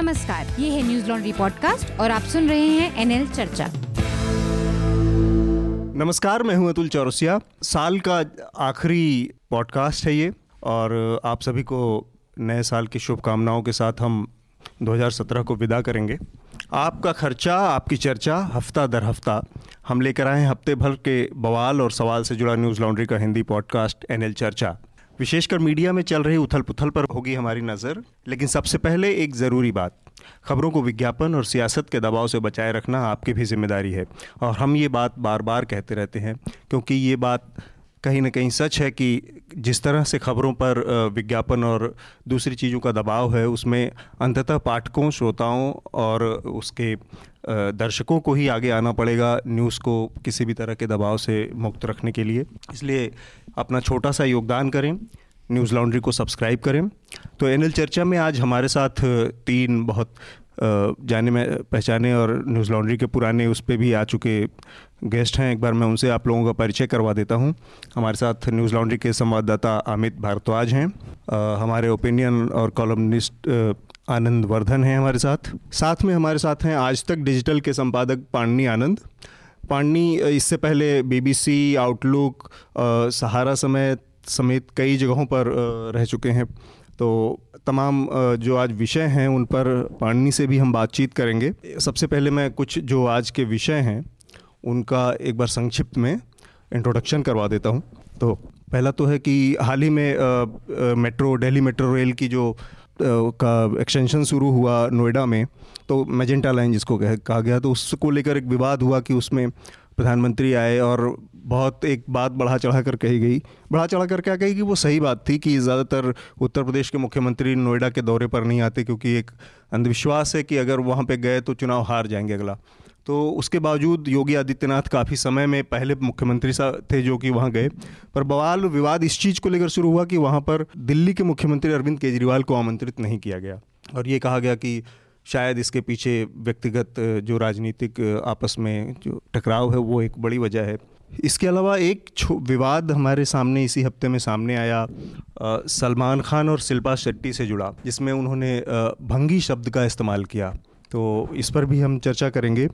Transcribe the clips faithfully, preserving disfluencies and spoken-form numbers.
नमस्कार, ये है न्यूज़ लॉन्ड्री पॉडकास्ट और आप सुन रहे हैं एनएल चर्चा। नमस्कार, मैं हूँ अतुल चौरसिया। साल का आखिरी पॉडकास्ट है ये और आप सभी को नए साल की शुभकामनाओं के साथ हम दो हज़ार सत्रह को विदा करेंगे। आपका खर्चा, आपकी चर्चा, हफ्ता दर हफ्ता हम लेकर आए हैं हफ्ते भर के बवाल और सवाल से जुड़ा न्यूज़ लॉन्ड्री का हिंदी पॉडकास्ट एनएल चर्चा। विशेषकर मीडिया में चल रही उथल पुथल पर होगी हमारी नज़र, लेकिन सबसे पहले एक ज़रूरी बात, खबरों को विज्ञापन और सियासत के दबाव से बचाए रखना आपकी भी जिम्मेदारी है। और हम ये बात बार बार कहते रहते हैं क्योंकि ये बात कहीं ना कहीं सच है कि जिस तरह से खबरों पर विज्ञापन और दूसरी चीज़ों का दबाव है, उसमें अंततः पाठकों, श्रोताओं और उसके दर्शकों को ही आगे आना पड़ेगा न्यूज़ को किसी भी तरह के दबाव से मुक्त रखने के लिए। इसलिए अपना छोटा सा योगदान करें, न्यूज़ लॉन्ड्री को सब्सक्राइब करें। तो एनएल चर्चा में आज हमारे साथ तीन बहुत जाने में पहचाने और न्यूज़ लॉन्ड्री के पुराने उस पे भी आ चुके गेस्ट हैं। एक बार मैं उनसे आप लोगों का परिचय करवा देता हूं। हमारे साथ न्यूज़ लॉन्ड्री के संवाददाता अमित भारद्वाज हैं, हमारे ओपिनियन और कॉलमनिस्ट आनंद वर्धन हैं हमारे साथ साथ में हमारे साथ हैं आज तक डिजिटल के संपादक पाणनी आनंद पाणनी। इससे पहले बीबीसी, आउटलुक, सहारा समेत समेत कई जगहों पर रह चुके हैं। तो तमाम जो आज विषय हैं उन पर पाणनी से भी हम बातचीत करेंगे। सबसे पहले मैं कुछ जो आज के विषय हैं उनका एक बार संक्षिप्त में इंट्रोडक्शन करवा देता हूं। तो पहला तो है कि हाल ही में मेट्रो दिल्ली मेट्रो रेल की जो का एक्सटेंशन शुरू हुआ नोएडा में, तो मेजेंटा लाइन जिसको कहा गया, तो उसको लेकर एक विवाद हुआ कि उसमें प्रधानमंत्री आए और बहुत एक बात बढ़ा चढ़ा कर कही गई बढ़ा चढ़ा कर क्या कही कि वो सही बात थी कि ज़्यादातर उत्तर प्रदेश के मुख्यमंत्री नोएडा के दौरे पर नहीं आते क्योंकि एक अंधविश्वास है कि अगर वहाँ पे गए तो चुनाव हार जाएंगे अगला। तो उसके बावजूद योगी आदित्यनाथ काफ़ी समय में पहले मुख्यमंत्री थे जो कि वहाँ गए। पर बवाल विवाद इस चीज़ को लेकर शुरू हुआ कि वहाँ पर दिल्ली के मुख्यमंत्री अरविंद केजरीवाल को आमंत्रित नहीं किया गया और ये कहा गया कि शायद इसके पीछे व्यक्तिगत जो राजनीतिक आपस में जो टकराव है वो एक बड़ी वजह है। इसके अलावा एक विवाद हमारे सामने इसी हफ्ते में सामने आया सलमान खान और शिल्पा शेट्टी से जुड़ा, जिसमें उन्होंने भंगी शब्द का इस्तेमाल किया। तो इस पर भी हम चर्चा करेंगे।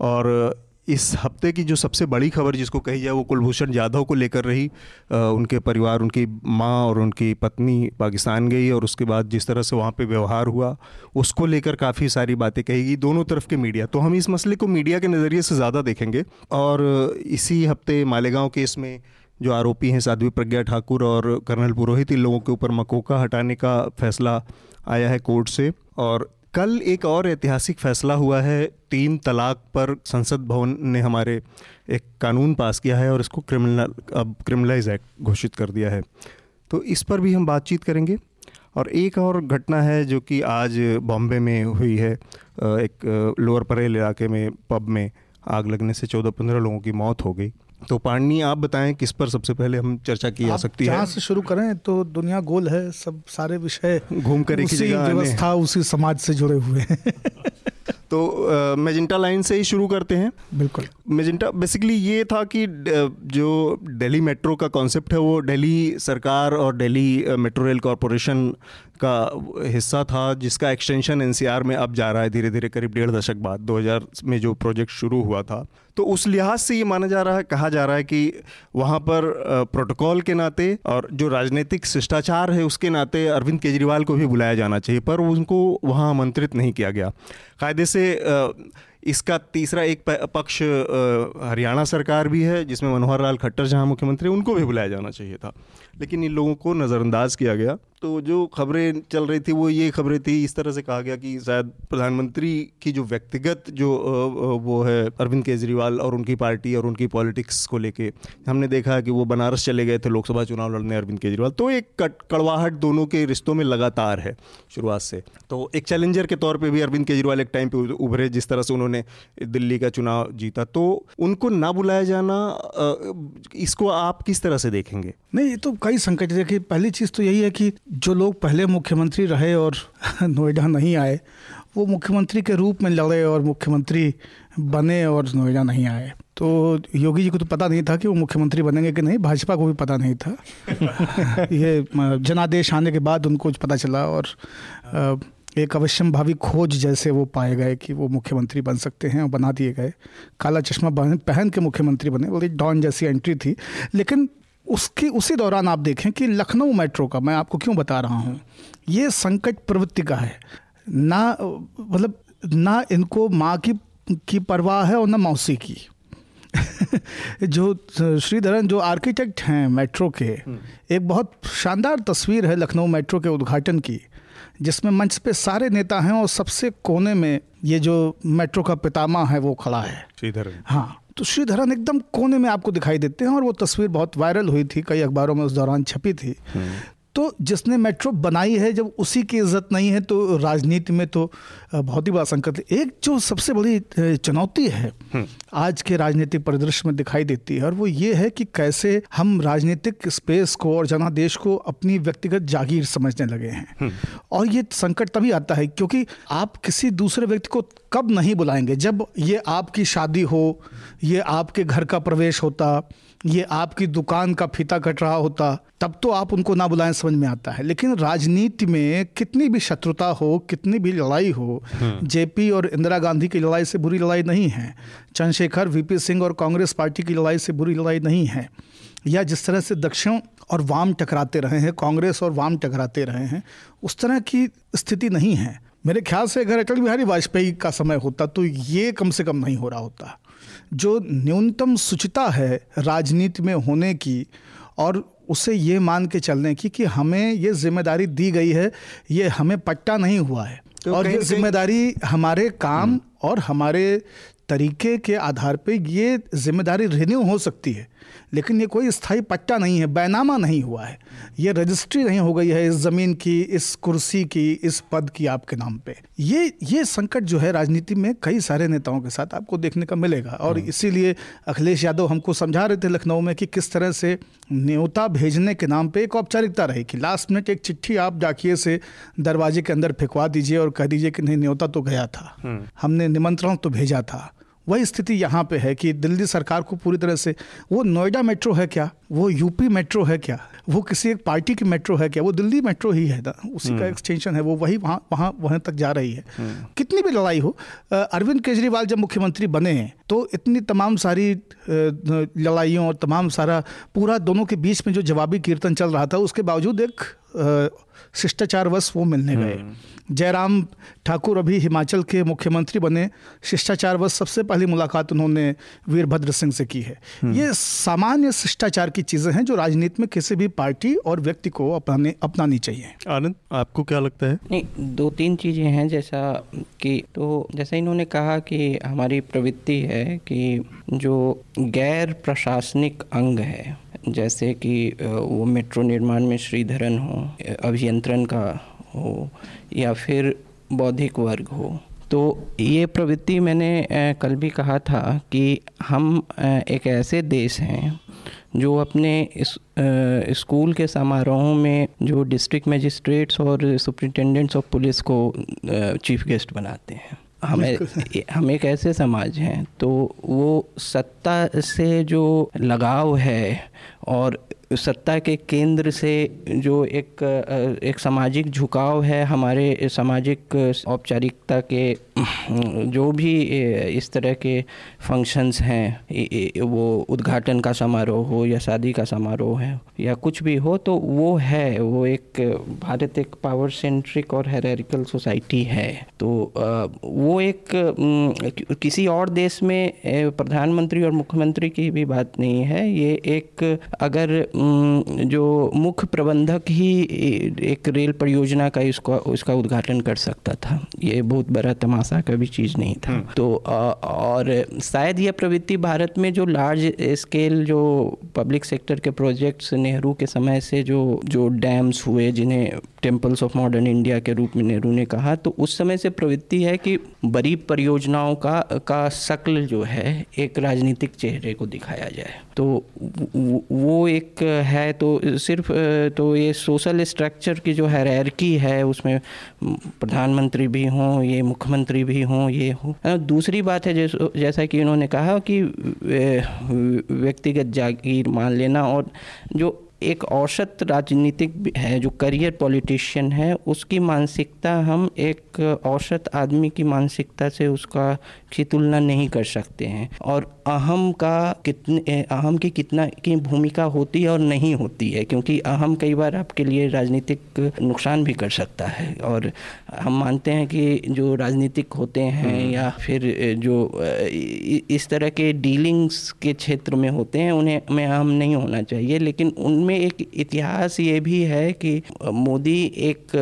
और इस हफ्ते की जो सबसे बड़ी खबर जिसको कही जाए वो कुलभूषण जाधव को लेकर रही। उनके परिवार, उनकी माँ और उनकी पत्नी पाकिस्तान गई और उसके बाद जिस तरह से वहाँ पे व्यवहार हुआ उसको लेकर काफ़ी सारी बातें कही गई दोनों तरफ के मीडिया। तो हम इस मसले को मीडिया के नज़रिए से ज़्यादा देखेंगे। और इसी हफ्ते मालेगाँव केस में जो आरोपी हैं साध्वी प्रज्ञा ठाकुर और कर्नल पुरोहित, इन लोगों के ऊपर मकोका हटाने का फैसला आया है कोर्ट से। और कल एक और ऐतिहासिक फैसला हुआ है तीन तलाक पर। संसद भवन ने हमारे एक कानून पास किया है और इसको क्रिमिनल अब क्रिमिनलाइज एक्ट घोषित कर दिया है। तो इस पर भी हम बातचीत करेंगे। और एक और घटना है जो कि आज बॉम्बे में हुई है, एक लोअर परेल इलाके में पब में आग लगने से चौदह पंद्रह लोगों की मौत हो गई। तो पाणनी, आप बताएं किस पर सबसे पहले हम चर्चा की जा सकती है? जहाँ से शुरू करें तो दुनिया गोल है, सब सारे विषय घूमकर एक ही व्यवस्था उसी समाज से जुड़े हुए हैं। तो मेजेंटा लाइन से ही शुरू करते हैं। बिल्कुल। मेजेंटा बेसिकली ये था कि जो दिल्ली मेट्रो का कॉन्सेप्ट है वो दिल्ली सरकार और दिल्ली मेट्रो रेल कॉरपोरेशन का हिस्सा था, जिसका एक्सटेंशन एनसीआर में अब जा रहा है धीरे धीरे करीब डेढ़ दशक बाद। दो हज़ार में जो प्रोजेक्ट शुरू हुआ था, तो उस लिहाज से ये माना जा रहा है, कहा जा रहा है कि वहाँ पर प्रोटोकॉल के नाते और जो राजनीतिक शिष्टाचार है उसके नाते अरविंद केजरीवाल को भी बुलाया जाना चाहिए, पर उनको वहाँ आमंत्रित नहीं किया गया कायदे से। इसका तीसरा एक पक्ष हरियाणा सरकार भी है, जिसमें मनोहर लाल खट्टर जहाँ मुख्यमंत्री, उनको भी बुलाया जाना चाहिए था, लेकिन इन लोगों को नज़रअंदाज किया गया। तो जो खबरें चल रही थी वो ये खबरें थी, इस तरह से कहा गया कि शायद प्रधानमंत्री की जो व्यक्तिगत जो वो है अरविंद केजरीवाल और उनकी पार्टी और उनकी पॉलिटिक्स को लेके, हमने देखा कि वो बनारस चले गए थे लोकसभा चुनाव लड़ने अरविंद केजरीवाल। तो एक कड़वाहट दोनों के रिश्तों में लगातार है शुरुआत से। तो एक चैलेंजर के तौर पर भी अरविंद केजरीवाल एक टाइम पर उभरे, जिस तरह से उन्होंने दिल्ली का चुनाव जीता। तो उनको ना बुलाया जाना, इसको आप किस तरह से देखेंगे? नहीं, ये तो कई संकट देखिए। पहली चीज़ तो यही है कि जो लोग पहले मुख्यमंत्री रहे और नोएडा नहीं आए, वो मुख्यमंत्री के रूप में लड़े और मुख्यमंत्री बने और नोएडा नहीं आए। तो योगी जी को तो पता नहीं था कि वो मुख्यमंत्री बनेंगे कि नहीं, भाजपा को भी पता नहीं था। ये जनादेश आने के बाद उनको पता चला और एक अवश्यंभावी खोज जैसे वो पाए गए कि वो मुख्यमंत्री बन सकते हैं और बना दिए गए। काला चश्मा पहन के मुख्यमंत्री बने, बड़ी डॉन जैसी एंट्री थी। लेकिन उसके उसी दौरान आप देखें कि लखनऊ मेट्रो का, मैं आपको क्यों बता रहा हूँ, ये संकट प्रवृत्ति का है ना, मतलब ना इनको माँ की की परवाह है और ना मौसी की। जो श्रीधरन जो आर्किटेक्ट हैं मेट्रो के, एक बहुत शानदार तस्वीर है लखनऊ मेट्रो के उद्घाटन की, जिसमें मंच पे सारे नेता हैं और सबसे कोने में ये जो मेट्रो का पितामह है वो खड़ा है, श्रीधरन। हाँ, तो श्रीधरन एकदम कोने में आपको दिखाई देते हैं और वो तस्वीर बहुत वायरल हुई थी, कई अखबारों में उस दौरान छपी थी। तो जिसने मेट्रो बनाई है, जब उसी की इज्जत नहीं है तो राजनीति में तो बहुत ही बड़ा संकट। एक जो सबसे बड़ी चुनौती है आज के राजनीतिक परिदृश्य में दिखाई देती है, और वो ये है कि कैसे हम राजनीतिक स्पेस को और जनादेश को अपनी व्यक्तिगत जागीर समझने लगे हैं। और ये संकट तभी आता है क्योंकि आप किसी दूसरे व्यक्ति को कब नहीं बुलाएंगे, जब ये आपकी शादी हो, ये आपके घर का प्रवेश होता, ये आपकी दुकान का फीता कट रहा होता, तब तो आप उनको ना बुलाएं, समझ में आता है। लेकिन राजनीति में कितनी भी शत्रुता हो, कितनी भी लड़ाई हो, जेपी और इंदिरा गांधी की लड़ाई से बुरी लड़ाई नहीं है, चंद्रशेखर, वीपी सिंह और कांग्रेस पार्टी की लड़ाई से बुरी लड़ाई नहीं है। या जिस तरह से दक्षिण और वाम टकराते रहे हैं, कांग्रेस और वाम टकराते रहे हैं, उस तरह की स्थिति नहीं है। मेरे ख्याल से अगर अटल बिहारी वाजपेयी का समय होता तो ये कम से कम नहीं हो रहा होता। जो न्यूनतम शुचिता है राजनीति में होने की, और उसे ये मान के चलने की कि हमें ये जिम्मेदारी दी गई है, ये हमें पट्टा नहीं हुआ है, तो और ये जिम्मेदारी हमारे काम और हमारे तरीके के आधार पे ये जिम्मेदारी रिन्यू हो सकती है, लेकिन ये कोई स्थायी पट्टा नहीं है, बैनामा नहीं हुआ है, ये रजिस्ट्री नहीं हो गई है इस ज़मीन की, इस कुर्सी की, इस पद की आपके नाम पे। ये ये संकट जो है राजनीति में कई सारे नेताओं के साथ आपको देखने का मिलेगा। और इसीलिए अखिलेश यादव हमको समझा रहे थे लखनऊ में कि किस तरह से न्योता भेजने के नाम पे एक औपचारिकता रही कि लास्ट मिनट एक चिट्ठी आप डाकिए से दरवाजे के अंदर फेंकवा दीजिए और कह दीजिए कि नहीं, न्योता तो गया था, हमने निमंत्रण तो भेजा था। वही स्थिति यहाँ पे है कि दिल्ली सरकार को पूरी तरह से, वो नोएडा मेट्रो है क्या, वो यूपी मेट्रो है क्या, वो किसी एक पार्टी की मेट्रो है क्या, वो दिल्ली मेट्रो ही है ना, उसी का एक्सटेंशन है, वो वही वहाँ वहाँ वहाँ तक जा रही है। कितनी भी लड़ाई हो, अरविंद केजरीवाल जब मुख्यमंत्री बने तो इतनी तमाम सारी लड़ाइयों और तमाम सारा पूरा दोनों के बीच में जो जवाबी कीर्तन चल रहा था, उसके बावजूद एक शिष्टाचारवश वो मिलने गए। जयराम ठाकुर अभी हिमाचल के मुख्यमंत्री बने, शिष्टाचारवश सबसे पहली मुलाकात उन्होंने वीरभद्र सिंह से की है। ये सामान्य शिष्टाचार की चीज़ें हैं जो राजनीति में किसी भी पार्टी और व्यक्ति को अपनाने अपनानी चाहिए। आनंद, आपको क्या लगता है? नहीं, दो तीन चीज़ें हैं, जैसा कि तो जैसा इन्होंने कहा कि हमारी प्रवृत्ति है कि जो गैर प्रशासनिक अंग है, जैसे कि वो मेट्रो निर्माण में श्रीधरन हो, अभियंत्रण का हो, या फिर बौद्धिक वर्ग हो, तो ये प्रवृत्ति, मैंने कल भी कहा था कि हम एक ऐसे देश हैं जो अपने इस स्कूल के समारोहों में जो डिस्ट्रिक्ट मजिस्ट्रेट्स और सुप्रिंटेंडेंट्स ऑफ पुलिस को चीफ गेस्ट बनाते हैं। हम हम एक ऐसे समाज हैं, तो वो सत्ता से जो लगाव है और सत्ता के केंद्र से जो एक एक सामाजिक झुकाव है, हमारे सामाजिक औपचारिकता के जो भी इस तरह के फंक्शंस हैं, वो उद्घाटन का समारोह हो या शादी का समारोह है या कुछ भी हो, तो वो है, वो एक भारत एक पावर सेंट्रिक और हायरार्किकल सोसाइटी है। तो वो एक किसी और देश में प्रधानमंत्री और मुख्यमंत्री की भी बात नहीं है, ये एक अगर जो मुख्य प्रबंधक ही एक रेल परियोजना का इसका उसका उद्घाटन कर सकता था, ये बहुत बड़ा तमाशा का भी चीज़ नहीं था। तो और शायद यह प्रवृत्ति भारत में जो लार्ज स्केल जो पब्लिक सेक्टर के प्रोजेक्ट्स, नेहरू के समय से जो जो डैम्स हुए जिन्हें टेम्पल्स ऑफ मॉडर्न इंडिया के रूप में नेहरू ने कहा, तो उस समय से प्रवृत्ति है कि बड़ी परियोजनाओं का का शक्ल जो है एक राजनीतिक चेहरे को दिखाया जाए, तो वो एक है। तो सिर्फ तो ये सोशल स्ट्रक्चर की जो हायरार्की है, उसमें प्रधानमंत्री भी हों, ये मुख्यमंत्री भी हों, ये हो। दूसरी बात है जैसा कि इन्होंने कहा कि व्यक्तिगत जागीर मान लेना, और जो एक औसत राजनीतिक है जो करियर पॉलिटिशियन है, उसकी मानसिकता हम एक औसत आदमी की मानसिकता से उसका की तुलना नहीं कर सकते हैं। और अहम का कितने अहम की कितना की भूमिका होती है और नहीं होती है, क्योंकि अहम कई बार आपके लिए राजनीतिक नुकसान भी कर सकता है। और हम मानते हैं कि जो राजनीतिक होते हैं या फिर जो इस तरह के डीलिंग्स के क्षेत्र में होते हैं उन्हें में अहम नहीं होना चाहिए, लेकिन उनमें में एक इतिहास ये भी है कि मोदी एक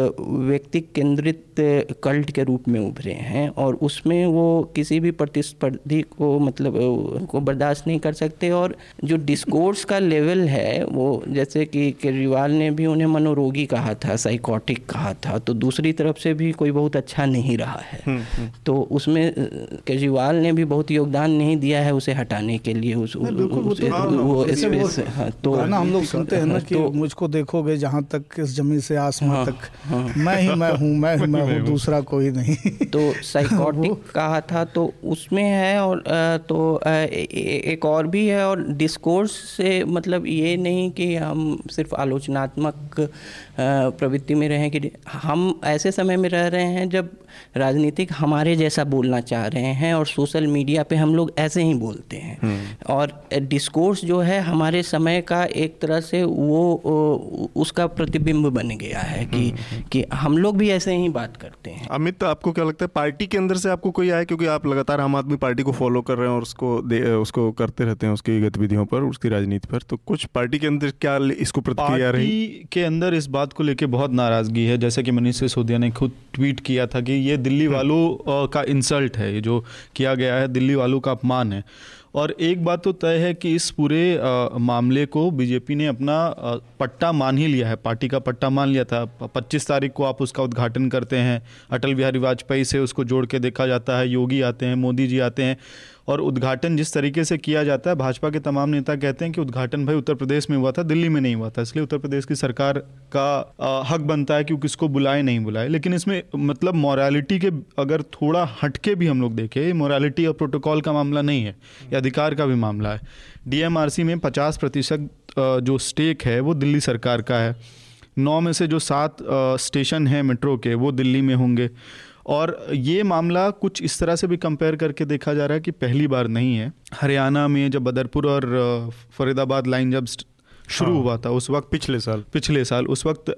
व्यक्ति केंद्रित कल्ट के रूप में उभरे हैं और उसमें वो किसी भी प्रतिस्पर्धी को मतलब उनको बर्दाश्त नहीं कर सकते। और जो डिस्कोर्स का लेवल है वो, जैसे कि केजरीवाल ने भी उन्हें मनोरोगी कहा था, साइकोटिक कहा था, तो दूसरी तरफ से भी कोई बहुत अच्छा नहीं रहा है। हुँ, हुँ. तो उसमें केजरीवाल ने भी बहुत योगदान नहीं दिया है उसे हटाने के लिए उस, उस वो स्पेस। तो हम लोग सुनते हैं ना कि मुझको देखोगे जहाँ तक इस जमीन से आसमान तक मैं ही मैं हूँ, मैं ही मैं हूँ, दूसरा कोई नहीं। तो साइकोटिक कहा था, तो उसमें है। और तो एक और भी है, और डिस्कोर्स से मतलब ये नहीं कि हम सिर्फ आलोचनात्मक प्रवृत्ति में रहें, कि हम ऐसे समय में रह रहे हैं जब राजनीतिक हमारे जैसा बोलना चाह रहे हैं और सोशल मीडिया पे हम लोग ऐसे ही बोलते हैं। और डिस्कोर्स जो है हमारे समय का एक तरह से वो उसका प्रतिबिंब बन गया है कि कि हम लोग भी ऐसे ही बात करते हैं। अमित, आपको क्या लगता है पार्टी के अंदर से आपको कोई आए, क्योंकि आप लगातार आम आदमी पार्टी को फॉलो कर रहे हैं और उसको उसको करते रहते हैं, उसकी गतिविधियों पर, उसकी राजनीति पर, तो कुछ पार्टी के अंदर क्या इसको प्रतिक्रिया रही? के अंदर इस बात को लेकर बहुत नाराजगी है, जैसे कि मनीष सिसोदिया ने खुद ट्वीट किया था कि ये दिल्ली वालों का इंसल्ट है, ये जो किया गया है दिल्ली वालों का अपमान है। और एक बात तो तय है कि इस पूरे आ, मामले को बीजेपी ने अपना आ, पट्टा मान ही लिया है, पार्टी का पट्टा मान लिया था। पच्चीस तारीख को आप उसका उद्घाटन करते हैं, अटल बिहारी वाजपेयी से उसको जोड़ के देखा जाता है, योगी आते हैं, मोदी जी आते हैं, और उद्घाटन जिस तरीके से किया जाता है, भाजपा के तमाम नेता कहते हैं कि उद्घाटन भाई उत्तर प्रदेश में हुआ था, दिल्ली में नहीं हुआ था, इसलिए उत्तर प्रदेश की सरकार का आ, हक बनता है कि किसको बुलाए नहीं बुलाए। लेकिन इसमें मतलब मोरालिटी के अगर थोड़ा हटके भी हम लोग देखें, मोरालिटी और प्रोटोकॉल का मामला नहीं है, ये अधिकार का भी मामला है। डीएमआरसी में पचास प्रतिशत जो स्टेक है वो दिल्ली सरकार का है, नौ में से जो सात स्टेशन हैं मेट्रो के वो दिल्ली में होंगे। और ये मामला कुछ इस तरह से भी कंपेयर करके देखा जा रहा है कि पहली बार नहीं है, हरियाणा में जब बदरपुर और फरीदाबाद लाइन जब शुरू हाँ, हुआ था उस वक्त पिछले साल पिछले साल उस वक्त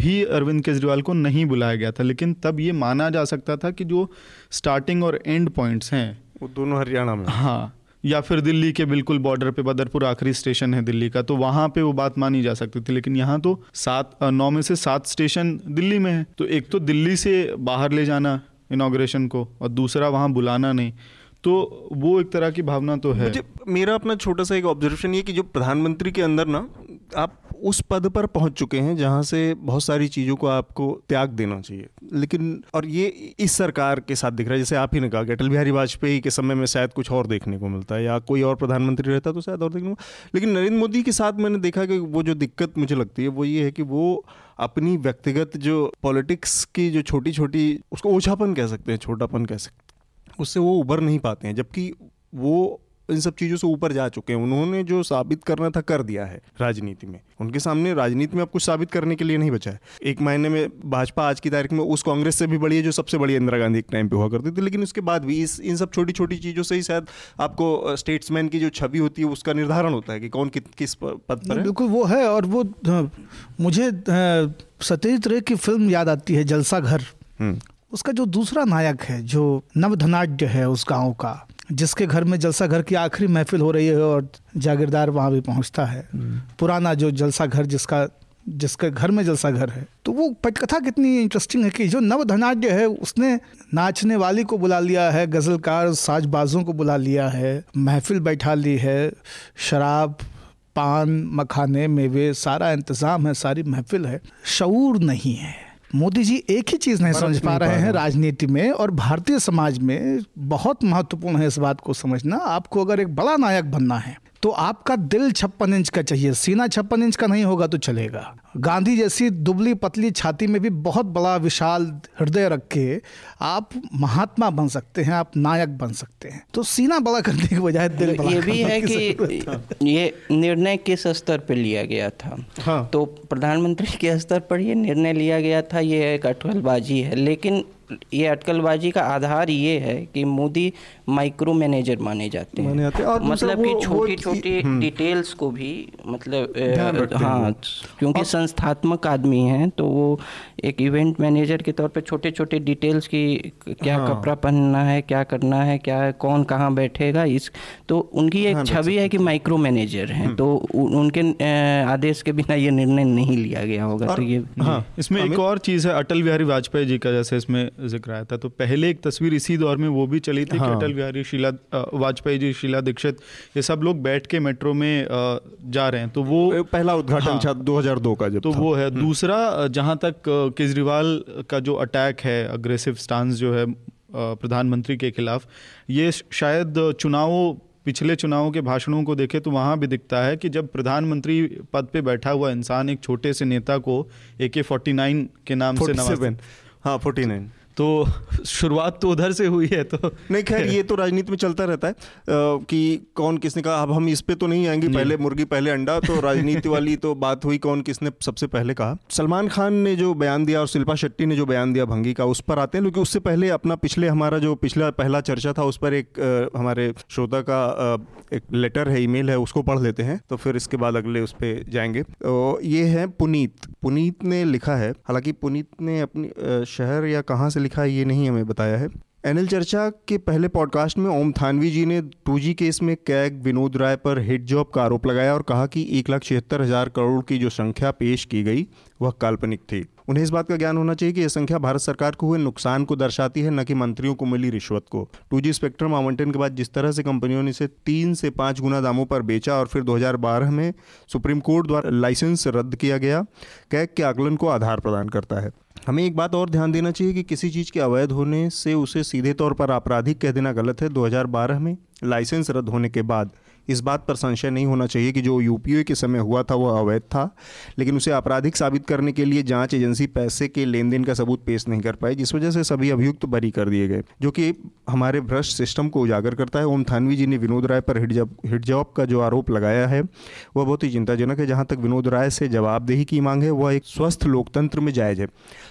भी अरविंद केजरीवाल को नहीं बुलाया गया था, लेकिन तब ये माना जा सकता था कि जो स्टार्टिंग और एंड पॉइंट्स हैं वो दोनों हरियाणा में, हाँ, या फिर दिल्ली के बिल्कुल बॉर्डर पे बदरपुर आखिरी स्टेशन है दिल्ली का, तो वहाँ पे वो बात मानी जा सकती थी। लेकिन यहाँ तो सात नौ में से सात स्टेशन दिल्ली में है, तो एक तो दिल्ली से बाहर ले जाना इनॉग्रेशन को और दूसरा वहाँ बुलाना नहीं, तो वो एक तरह की भावना तो है। मेरा अपना छोटा सा एक ऑब्जर्वेशन ये कि जो प्रधानमंत्री के अंदर ना आप उस पद पर पहुंच चुके हैं जहां से बहुत सारी चीज़ों को आपको त्याग देना चाहिए, लेकिन और ये इस सरकार के साथ दिख रहा है। जैसे आप ही ने कहा कि अटल बिहारी वाजपेयी के समय में शायद कुछ और देखने को मिलता है, या कोई और प्रधानमंत्री रहता तो शायद और देखने को, लेकिन नरेंद्र मोदी के साथ मैंने देखा कि वो जो दिक्कत मुझे लगती है वो ये है कि वो अपनी व्यक्तिगत जो पॉलिटिक्स की जो छोटी छोटी उसको ओछापन कह सकते हैं, छोटापन कह सकते हैं, उससे वो उभर नहीं पाते हैं, जबकि वो इन सब चीज़ों से ऊपर जा चुके हैं। उन्होंने जो साबित करना था कर दिया है राजनीति में, उनके सामने राजनीति में अब कुछ साबित करने के लिए नहीं बचा है। एक महीने में भाजपा आज की तारीख में उस कांग्रेस से भी बड़ी है जो सबसे बड़ी इंदिरा गांधी एक टाइम पे हुआ करती थी, लेकिन उसके बाद भी इस इन सब छोटी छोटी चीज़ों से ही शायद आपको स्टेट्समैन की जो छवि होती है उसका निर्धारण होता है कि कौन कि, किस पद पर है। बिल्कुल वो है। और वो मुझे सत्यजीत रे की फिल्म याद आती है जलसा घर, उसका जो दूसरा नायक है जो नवधनाढ़ है उस गाँव का, जिसके घर में जलसा घर की आखिरी महफिल हो रही है और जागीरदार वहाँ भी पहुँचता है, पुराना जो जलसा घर जिसका जिसके घर में जलसा घर है, तो वो पटकथा कितनी इंटरेस्टिंग है कि जो नवधनाट्य है उसने नाचने वाली को बुला लिया है, गज़लकार साजबाजों को बुला लिया है, महफिल बैठा ली है, शराब पान मखाने मेवे सारा इंतज़ाम है, सारी महफिल है, शऊर नहीं है। मोदी जी एक ही चीज़ नहीं समझ पा रहे हैं राजनीति में, और भारतीय समाज में बहुत महत्वपूर्ण है इस बात को समझना। आपको अगर एक बड़ा नायक बनना है तो आपका दिल छप्पन इंच का चाहिए, सीना छप्पन इंच का नहीं होगा तो चलेगा। गांधी जैसी दुबली पतली छाती में भी बहुत बड़ा विशाल हृदय रख के आप महात्मा बन सकते हैं, आप नायक बन सकते हैं। तो सीना बड़ा करने के बजाय दिल बड़ा ये भी है कि ये निर्णय किस स्तर पर लिया गया था। हाँ। तो प्रधानमंत्री के स्तर पर ये निर्णय लिया गया था, ये एक अटकलबाजी है। लेकिन ये अटकलबाजी का आधार ये है कि मोदी माइक्रो मैनेजर माने जाते हैं, माने और मतलब कि छोटी छोटी डिटेल्स को भी मतलब हाँ, क्योंकि संस्थात्मक आदमी हैं तो वो एक इवेंट मैनेजर के तौर पे छोटे छोटे डिटेल्स की क्या हाँ, कपड़ा पहनना है, क्या करना है, क्या है, कौन कहाँ बैठेगा, इस तो उनकी एक हाँ, छवि है कि माइक्रो मैनेजर हैं, तो उनके आदेश के बिना ये निर्णय नहीं लिया गया होगा। तो ये इसमें एक और चीज़ है, अटल बिहारी वाजपेयी जी का जैसे इसमें जिक्र आया था, तो पहले एक तस्वीर इसी दौर में वो भी चली थी हाँ। कि अटल बिहारी शीला वाजपेयी जी, शीला दीक्षित, ये सब लोग बैठ के मेट्रो में जा रहे हैं। तो वो पहला उद्घाटन हाँ, दो हज़ार दो का जब तो था। वो है दूसरा। जहां तक केजरीवाल का जो अटैक है, अग्रेसिव स्टांस जो है प्रधानमंत्री के खिलाफ, ये शायद चुनाव पिछले चुनाव के भाषणों को देखें तो वहाँ भी दिखता है कि जब प्रधानमंत्री पद पे बैठा हुआ इंसान एक छोटे से नेता को ए के फोर्टी नाइन के नाम से नवाजता हाँ फोर्टी नाइन, तो शुरुआत तो उधर से हुई है। तो नहीं खैर ये तो राजनीति में चलता रहता है आ, कि कौन किसने कहा, अब हम इस पे तो नहीं आएंगे, नहीं। पहले मुर्गी पहले अंडा, तो राजनीति वाली तो बात हुई कौन किसने सबसे पहले कहा। सलमान खान ने जो बयान दिया और शिल्पा शेट्टी ने जो बयान दिया भंगी का, उस पर आते हैं, क्योंकि उससे पहले अपना पिछले हमारा जो पिछला पहला चर्चा था उस पर एक आ, हमारे श्रोता का आ, एक लेटर है, ईमेल है, उसको पढ़ लेते हैं, तो फिर इसके बाद अगले उस पर जाएंगे। तो ये है पुनीत, पुनीत ने लिखा है, हालांकि पुनीत ने अपनी शहर या कहाँ से लिखा ये नहीं हमें बताया है। एनएल चर्चा के पहले पॉडकास्ट में ओम थानवी जी ने टू जी केस में कैग विनोद राय पर हिट जॉब का आरोप लगाया और कहा कि एक लाख छिहत्तर हजार करोड़ की जो संख्या पेश की गई वह काल्पनिक थी। उन्हें इस बात का ज्ञान होना चाहिए कि यह संख्या भारत सरकार को हुए नुकसान को दर्शाती है, न कि मंत्रियों को मिली रिश्वत को। टू जी स्पेक्ट्रम आवंटन के बाद जिस तरह से कंपनियों ने इसे तीन से पाँच गुना दामों पर बेचा और फिर दो हज़ार बारह में सुप्रीम कोर्ट द्वारा लाइसेंस रद्द किया गया, कैग के आकलन को आधार प्रदान करता है। हमें एक बात और ध्यान देना चाहिए कि किसी चीज़ के अवैध होने से उसे सीधे तौर पर आपराधिक कह देना गलत है। दो हज़ार बारह में लाइसेंस रद्द होने के बाद इस बात पर संशय नहीं होना चाहिए कि जो यूपीए के समय हुआ था वह अवैध था, लेकिन उसे आपराधिक साबित करने के लिए जांच एजेंसी पैसे के लेन देन का सबूत पेश नहीं कर पाई, जिस वजह से सभी अभियुक्त बरी कर दिए गए, जो कि हमारे भ्रष्ट सिस्टम को उजागर करता है। ओम थानवी जी ने विनोद राय पर हिट जॉब हिट जॉब का जो आरोप लगाया है वह बहुत ही चिंताजनक है। जहाँ तक विनोद राय से जवाबदेही की मांग है, वह एक स्वस्थ लोकतंत्र में जायज़ है।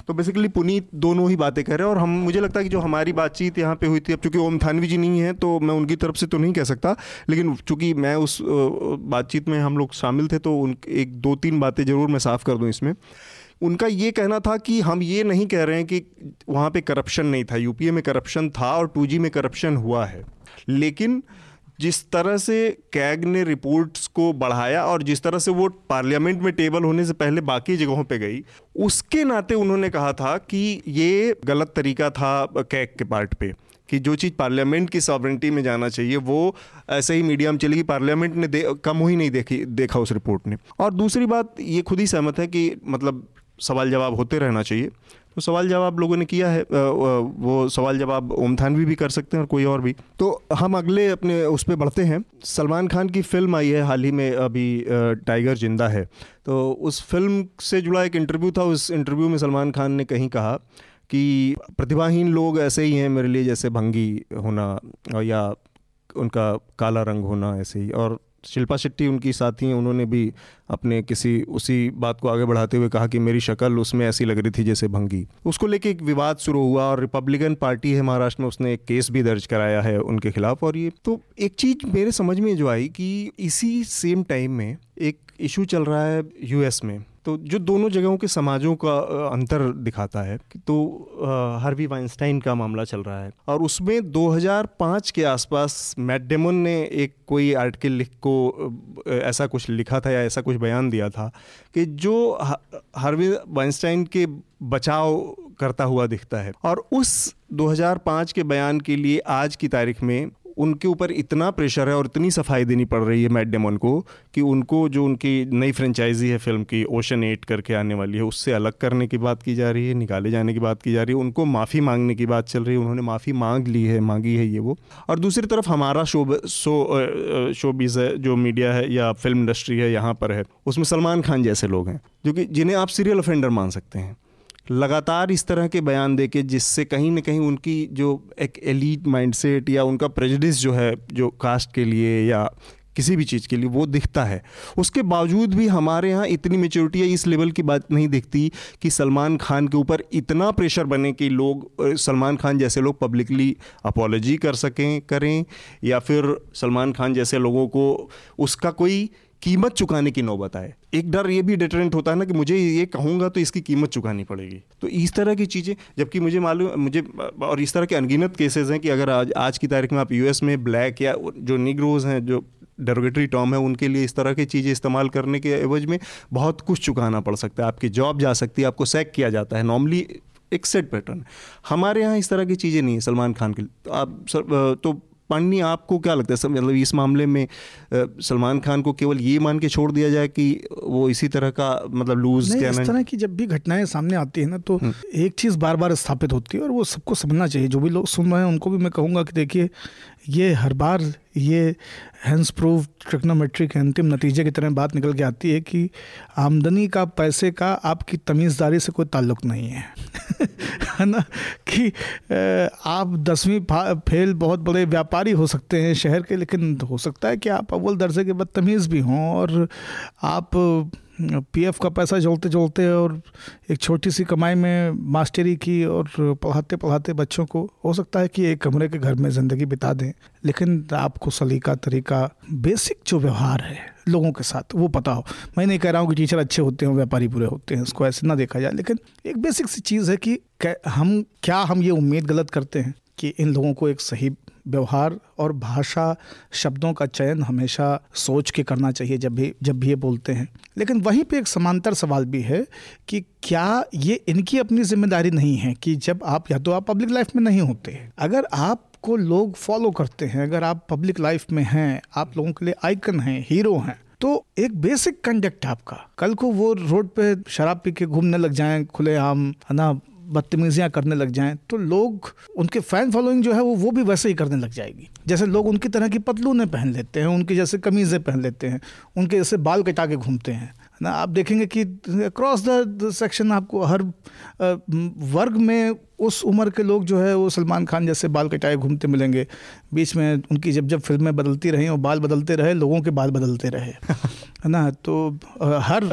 तो बेसिकली पुनीत दोनों ही बातें कर रहे हैं और हम मुझे लगता है कि जो हमारी बातचीत यहाँ पे हुई थी, अब चूँकि ओम थानवी जी नहीं है तो मैं उनकी तरफ से तो नहीं कह सकता, लेकिन चूँकि मैं उस बातचीत में हम लोग शामिल थे तो उन एक दो तीन बातें ज़रूर मैं साफ़ कर दूँ इसमें। उनका ये कहना था कि हम ये नहीं कह रहे हैं कि वहाँ पे करप्शन नहीं था, यूपीए में करप्शन था और टू जी में करप्शन हुआ है, लेकिन जिस तरह से कैग ने रिपोर्ट्स को बढ़ाया और जिस तरह से वो पार्लियामेंट में टेबल होने से पहले बाकी जगहों पे गई, उसके नाते उन्होंने कहा था कि ये गलत तरीका था कैग के पार्ट पे, कि जो चीज़ पार्लियामेंट की सॉवरेंटी में जाना चाहिए वो ऐसे ही मीडिया में चलेगी, पार्लियामेंट ने दे, कम ही नहीं देखी देखा उस रिपोर्ट ने। और दूसरी बात ये खुद ही सहमत है कि मतलब सवाल जवाब होते रहना चाहिए, तो सवाल जवाब लोगों ने किया है, वो सवाल जवाब ओम थानवी भी कर सकते हैं और कोई और भी। तो हम अगले अपने उस पर बढ़ते हैं। सलमान खान की फ़िल्म आई है हाल ही में अभी, टाइगर जिंदा है, तो उस फिल्म से जुड़ा एक इंटरव्यू था। उस इंटरव्यू में सलमान खान ने कहीं कहा कि प्रतिभाहीन लोग ऐसे ही हैं मेरे लिए जैसे भंगी होना या उनका काला रंग होना, ऐसे ही। और शिल्पा शेट्टी उनकी साथी हैं, उन्होंने भी अपने किसी उसी बात को आगे बढ़ाते हुए कहा कि मेरी शक्ल उसमें ऐसी लग रही थी जैसे भंगी। उसको लेके एक विवाद शुरू हुआ और रिपब्लिकन पार्टी है महाराष्ट्र में, उसने एक केस भी दर्ज कराया है उनके खिलाफ। और ये तो एक चीज़ मेरे समझ में जो आई कि इसी सेम टाइम में एक इशू चल रहा है यूएस में, तो जो दोनों जगहों के समाजों का अंतर दिखाता है। तो हार्वे वाइनस्टाइन का मामला चल रहा है और उसमें दो हज़ार पाँच के आसपास मैट डेमन ने एक कोई आर्टिकल लिख को ऐसा कुछ लिखा था या ऐसा कुछ बयान दिया था कि जो हार्वे वाइनस्टाइन के बचाव करता हुआ दिखता है, और उस दो हज़ार पाँच के बयान के लिए आज की तारीख में उनके ऊपर इतना प्रेशर है और इतनी सफाई देनी पड़ रही है मैट डेमन को कि उनको जो उनकी नई फ्रेंचाइजी है फिल्म की ओशन एट करके आने वाली है उससे अलग करने की बात की जा रही है, निकाले जाने की बात की जा रही है, उनको माफ़ी मांगने की बात चल रही है, उन्होंने माफ़ी मांग ली है मांगी है ये वो। और दूसरी तरफ हमारा शो शो शोबीज है जो मीडिया है या फिल्म इंडस्ट्री है यहाँ पर है, उसमें सलमान खान जैसे लोग हैं जो कि जिन्हें आप सीरियल ऑफेंडर मान सकते हैं, लगातार इस तरह के बयान देके जिससे कहीं ना कहीं उनकी जो एक एलीट माइंडसेट या उनका प्रेजुडिस जो है जो कास्ट के लिए या किसी भी चीज़ के लिए वो दिखता है। उसके बावजूद भी हमारे यहाँ इतनी मेच्योरिटी है इस लेवल की बात नहीं दिखती कि सलमान खान के ऊपर इतना प्रेशर बने कि लोग सलमान खान जैसे लोग पब्लिकली अपॉलॉजी कर सकें करें या फिर सलमान खान जैसे लोगों को उसका कोई कीमत चुकाने की नौबत आए। एक डर ये भी डिटरेंट होता है ना कि मुझे ये कहूँगा तो इसकी कीमत चुकानी पड़ेगी, तो इस तरह की चीज़ें, जबकि मुझे मालूम मुझे और इस तरह के अनगिनत केसेस हैं कि अगर आज आज की तारीख में आप यूएस में ब्लैक या जो निग्रोज़ हैं जो डेरोगेटरी टर्म है उनके लिए इस तरह की चीज़ें इस्तेमाल करने के एवज में बहुत कुछ चुकाना पड़ सकता है, आपकी जॉब जा सकती है, आपको सैक किया जाता है, नॉर्मली एक सेट पैटर्न। हमारे यहाँ इस तरह की चीज़ें नहीं है सलमान खान के लिए। आप तो पांडनी आपको क्या लगता है मतलब इस मामले में सलमान खान को केवल ये मान के छोड़ दिया जाए कि वो इसी तरह का मतलब लूज क्या नहीं, इस तरह की जब भी घटनाएं सामने आती है ना तो एक चीज़ बार बार स्थापित होती है और वो सबको समझना चाहिए। जो भी लोग सुन रहे हैं उनको भी मैं कहूँगा कि देखिए ये हर बार ये हैंस प्रूफ ट्रिग्नोमेट्रिक अंतिम नतीजे की तरह बात निकल के आती है कि आमदनी का पैसे का आपकी तमीज़दारी से कोई ताल्लुक़ नहीं है है ना, कि आप दसवीं फेल बहुत बड़े व्यापारी हो सकते हैं शहर के, लेकिन हो सकता है कि आप अव्वल दर्जे के बदतमीज़ भी हों और आप पीएफ का पैसा जोड़ते जोड़ते और एक छोटी सी कमाई में मास्टरी की और पढ़ाते पढ़ाते बच्चों को हो सकता है कि एक कमरे के घर में ज़िंदगी बिता दें, लेकिन आपको सलीका तरीका बेसिक जो व्यवहार है लोगों के साथ वो पता हो। मैं नहीं कह रहा हूँ कि टीचर अच्छे होते हैं व्यापारी बुरे होते हैं, उसको ऐसे ना देखा जाए, लेकिन एक बेसिक सी चीज़ है कि हम क्या हम ये उम्मीद गलत करते हैं कि इन लोगों को एक सही व्यवहार और भाषा शब्दों का चयन हमेशा सोच के करना चाहिए जब भी जब भी ये बोलते हैं। लेकिन वहीं पे एक समांतर सवाल भी है कि क्या ये इनकी अपनी जिम्मेदारी नहीं है कि जब आप या तो आप पब्लिक लाइफ में नहीं होते, अगर आप को लोग फॉलो करते हैं, अगर आप पब्लिक लाइफ में हैं, आप लोगों के लिए आइकन हैं, हीरो हैं, तो एक बेसिक कंडक्ट आपका, कल को वो रोड पे शराब पी के घूमने लग जाएं खुलेआम है ना, बदतमीजियाँ करने लग जाएं, तो लोग उनके फ़ैन फॉलोइंग जो है वो वो भी वैसे ही करने लग जाएगी, जैसे लोग उनकी तरह की पतलूनें पहन लेते हैं, उनके जैसे कमीज़ें पहन लेते हैं, उनके जैसे बाल कटा के घूमते हैं ना। आप देखेंगे कि अक्रॉस द सेक्शन आपको हर वर्ग में उस उम्र के लोग जो है वो सलमान खान जैसे बाल कटाए घूमते मिलेंगे। बीच में उनकी जब जब फिल्में बदलती रहीं और बाल बदलते रहे, लोगों के बाल बदलते रहे है ना, तो हर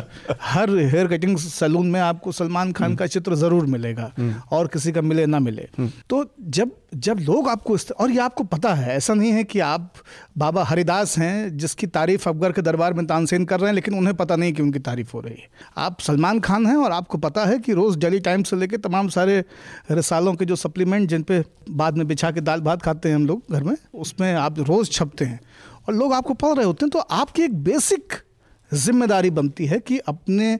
हर हेयर कटिंग सैलून में आपको सलमान खान का चित्र ज़रूर मिलेगा और किसी का मिले ना मिले। तो जब जब लोग आपको, और ये आपको पता है, ऐसा नहीं है कि आप बाबा हरिदास हैं जिसकी तारीफ़ अकबर के दरबार में तानसेन कर रहे हैं लेकिन उन्हें पता नहीं कि उनकी तारीफ़ हो रही है। आप सलमान खान हैं और आपको पता है कि रोज़ डेली टाइम से लेकर तमाम सारे रसालों के जो सप्लीमेंट जिन पे बाद में बिछा के दाल भात खाते हैं हम लोग घर में, उसमें आप रोज़ छपते हैं और लोग आपको पढ़ रहे होते हैं। तो आपकी एक बेसिक जिम्मेदारी बनती है कि अपने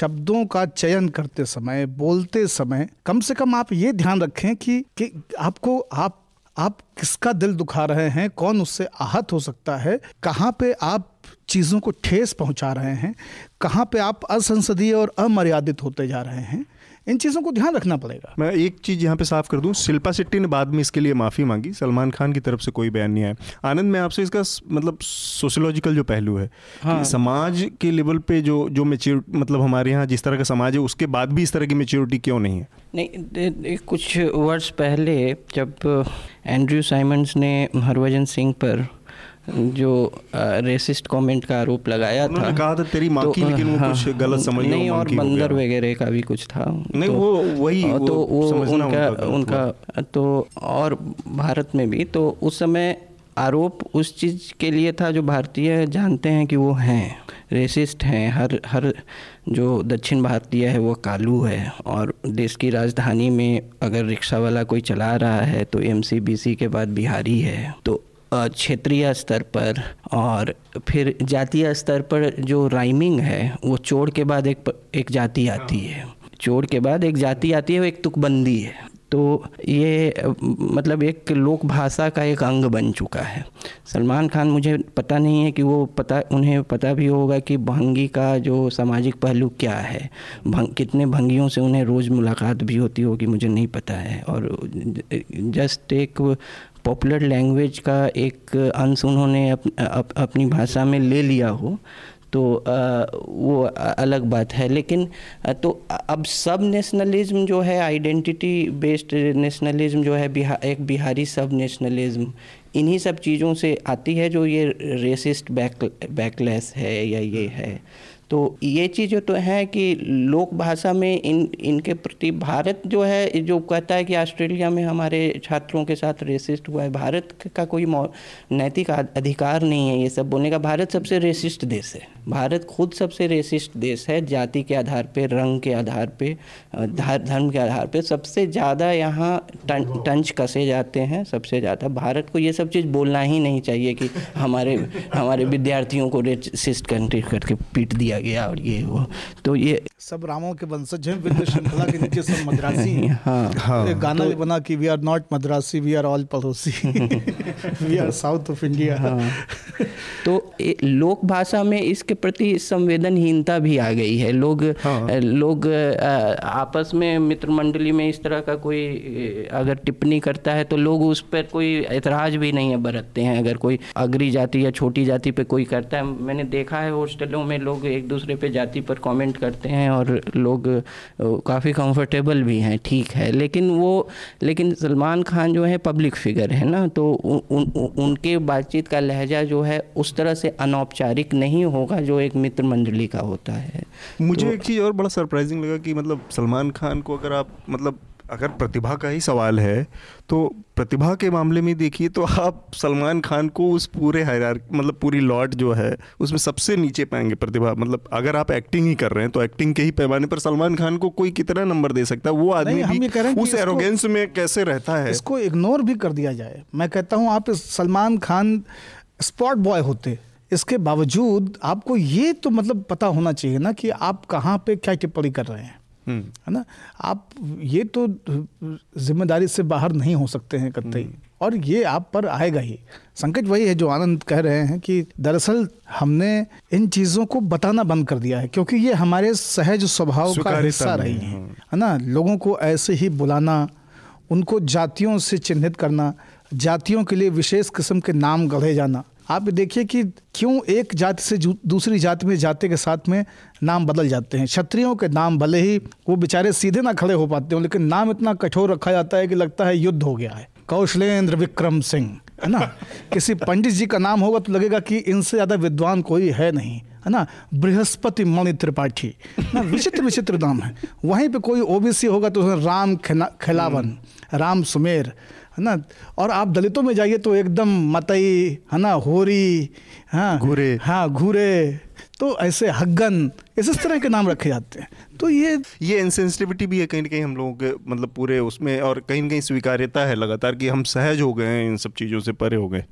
शब्दों का चयन करते समय, बोलते समय कम से कम आप ये ध्यान रखें कि, कि आपको आप आप किसका दिल दुखा रहे हैं, कौन उससे आहत हो सकता है, कहाँ पे आप चीज़ों को ठेस पहुँचा रहे हैं, कहाँ पे आप असंसदीय और अमर्यादित होते जा रहे हैं, इन चीज़ों को ध्यान रखना पड़ेगा। मैं एक चीज़ यहाँ पे साफ कर दूँ, शिल्पा शेट्टी ने बाद में इसके लिए माफ़ी मांगी, सलमान खान की तरफ से कोई बयान नहीं आया। आनंद, मैं आपसे इसका मतलब सोशियोलॉजिकल जो पहलू है, हाँ। कि समाज के लेवल पे जो जो मैच्योरिटी मतलब हमारे यहाँ जिस तरह का समाज है उसके बाद भी इस तरह की मैच्योरिटी क्यों नहीं है? नहीं दे, दे, कुछ वर्ष पहले जब एंड्रयू साइमंड्स ने हरभजन सिंह पर जो रेसिस्ट कमेंट का आरोप लगाया था, कहा था तेरी माँ की, लेकिन वो कुछ गलत समझ नहीं, और बंदर वगैरह का भी कुछ था, नहीं वो वही तो वो उनका उनका तो और भारत में भी तो उस समय आरोप उस चीज़ के लिए था जो भारतीय जानते हैं कि वो हैं रेसिस्ट हैं। हर हर जो दक्षिण भारतीय है वो कालू है और देश की राजधानी में अगर रिक्शा वाला कोई चला रहा है तो एमसीबीसी के बाद बिहारी है। तो क्षेत्रीय स्तर पर और फिर जातीय स्तर पर जो राइमिंग है वो चोर के बाद एक एक जाति आती है, चोर के बाद एक जाति आती है, वो एक तुकबंदी है। तो ये मतलब एक लोक भाषा का एक अंग बन चुका है। सलमान खान, मुझे पता नहीं है कि वो पता उन्हें पता भी होगा कि भंगी का जो सामाजिक पहलू क्या है, भंग, कितने भंगियों से उन्हें रोज़ मुलाकात भी होती होगी, मुझे नहीं पता है। और जस्ट एक पॉपुलर लैंग्वेज का एक अंश उन्होंने अप, अप, अपनी भाषा में ले लिया हो तो वो अलग बात है। लेकिन तो अब सब नेशनलिज्म जो है, आइडेंटिटी बेस्ड नेशनलिज्म जो है, बिहार एक बिहारी सब नेशनलिज्म, इन्हीं सब चीज़ों से आती है जो ये रेसिस्ट बैक बैकलेस है या ये है। तो ये चीज़ें तो हैं कि लोक भाषा में इन इनके प्रति भारत जो है, जो कहता है कि ऑस्ट्रेलिया में हमारे छात्रों के साथ रेसिस्ट हुआ है, भारत का कोई नैतिक अधिकार नहीं है ये सब बोलने का। भारत सबसे रेसिस्ट देश है, भारत खुद सबसे रेसिस्ट देश है, जाति के आधार पे, रंग के आधार पे, धर्म के आधार पे सबसे ज़्यादा यहाँ टंच कसे जाते हैं सबसे ज़्यादा। भारत को ये सब चीज़ बोलना ही नहीं चाहिए कि हमारे हमारे विद्यार्थियों को रेसिस्ट कंट्री करके पीट दिया गया और ये वो। तो ये सब रामों के वंशज हैं, विद्या श्रृंखला के नीचे सब मद्रासी हैं। हाँ, हाँ, एक गाना तो, भी बना कि we are not Madrasi, we are all पड़ोसी, we are south of India. हाँ, तो लोक भाषा में इसके प्रति संवेदनहीनता भी आ गई है। लोग हाँ, लोग आपस में मित्र मंडली में इस तरह का कोई अगर टिप्पणी करता है तो लोग उस पर कोई एतराज़ भी नहीं है बरतते हैं। अगर कोई अगली जाति या छोटी जाति पे कोई करता है, मैंने देखा है हॉस्टलों में लोग एक दूसरे पे जाति पर कमेंट करते हैं और लोग काफ़ी कंफर्टेबल भी हैं, ठीक है। लेकिन वो लेकिन सलमान खान जो है पब्लिक फिगर है ना, तो उ, उन, उ, उनके बातचीत का लहजा जो है उस तरह से अनौपचारिक नहीं होगा जो एक मित्र मंडली का होता है। मुझे तो एक चीज़ और बड़ा सरप्राइजिंग लगा कि मतलब सलमान खान को अगर आप मतलब अगर प्रतिभा का ही सवाल है तो प्रतिभा के मामले में देखिए तो आप सलमान खान को उस पूरे हायरार्की मतलब पूरी लॉट जो है उसमें सबसे नीचे पाएंगे। प्रतिभा मतलब अगर आप एक्टिंग ही कर रहे हैं तो एक्टिंग के ही पैमाने पर सलमान खान को कोई कितना नंबर दे सकता है। वो आदमी उस एरोगेंस में कैसे रहता है, इसको इग्नोर भी कर दिया जाए। मैं कहता हूँ आप सलमान खान स्पॉट बॉय होते, इसके बावजूद आपको ये तो मतलब पता होना चाहिए ना कि आप कहाँ पे क्या टिप्पणी कर रहे हैं, है ना। आप ये तो जिम्मेदारी से बाहर नहीं हो सकते हैं कतई, और ये आप पर आएगा ही। संकट वही है जो आनंद कह रहे हैं कि दरअसल हमने इन चीज़ों को बताना बंद कर दिया है क्योंकि ये हमारे सहज स्वभाव का हिस्सा रही है, है ना। लोगों को ऐसे ही बुलाना, उनको जातियों से चिन्हित करना, जातियों के लिए विशेष किस्म के नाम गढ़े जाना। आप देखिए कि क्यों एक जाति से दूसरी जाति में जाते के साथ में नाम बदल जाते हैं। क्षत्रियों के नाम भले ही वो बेचारे सीधे ना खड़े हो पाते हों, लेकिन नाम इतना कठोर रखा जाता है कि लगता है युद्ध हो गया है। कौशलेंद्र विक्रम सिंह, है ना। किसी पंडित जी का नाम होगा तो लगेगा कि इनसे ज़्यादा विद्वान कोई है नहीं, है ना। बृहस्पति मणि त्रिपाठी, ना, विचित्र विचित्र नाम है। वहीं पे कोई ओबीसी होगा तो राम खिलावन, राम सुमेर, है ना। और आप दलितों में जाइए तो एकदम मतई, है ना, होरी, हाँ घूरे, हाँ घूरे, तो ऐसे हग्गन, इस तरह के नाम रखे जाते हैं। तो ये ये इनसेंसिटिविटी भी है कहीं ना कहीं हम लोगों के मतलब पूरे उसमें, और कहीं ना कहीं स्वीकार्यता है लगातार कि हम सहज हो गए हैं, इन सब चीज़ों से परे हो गए।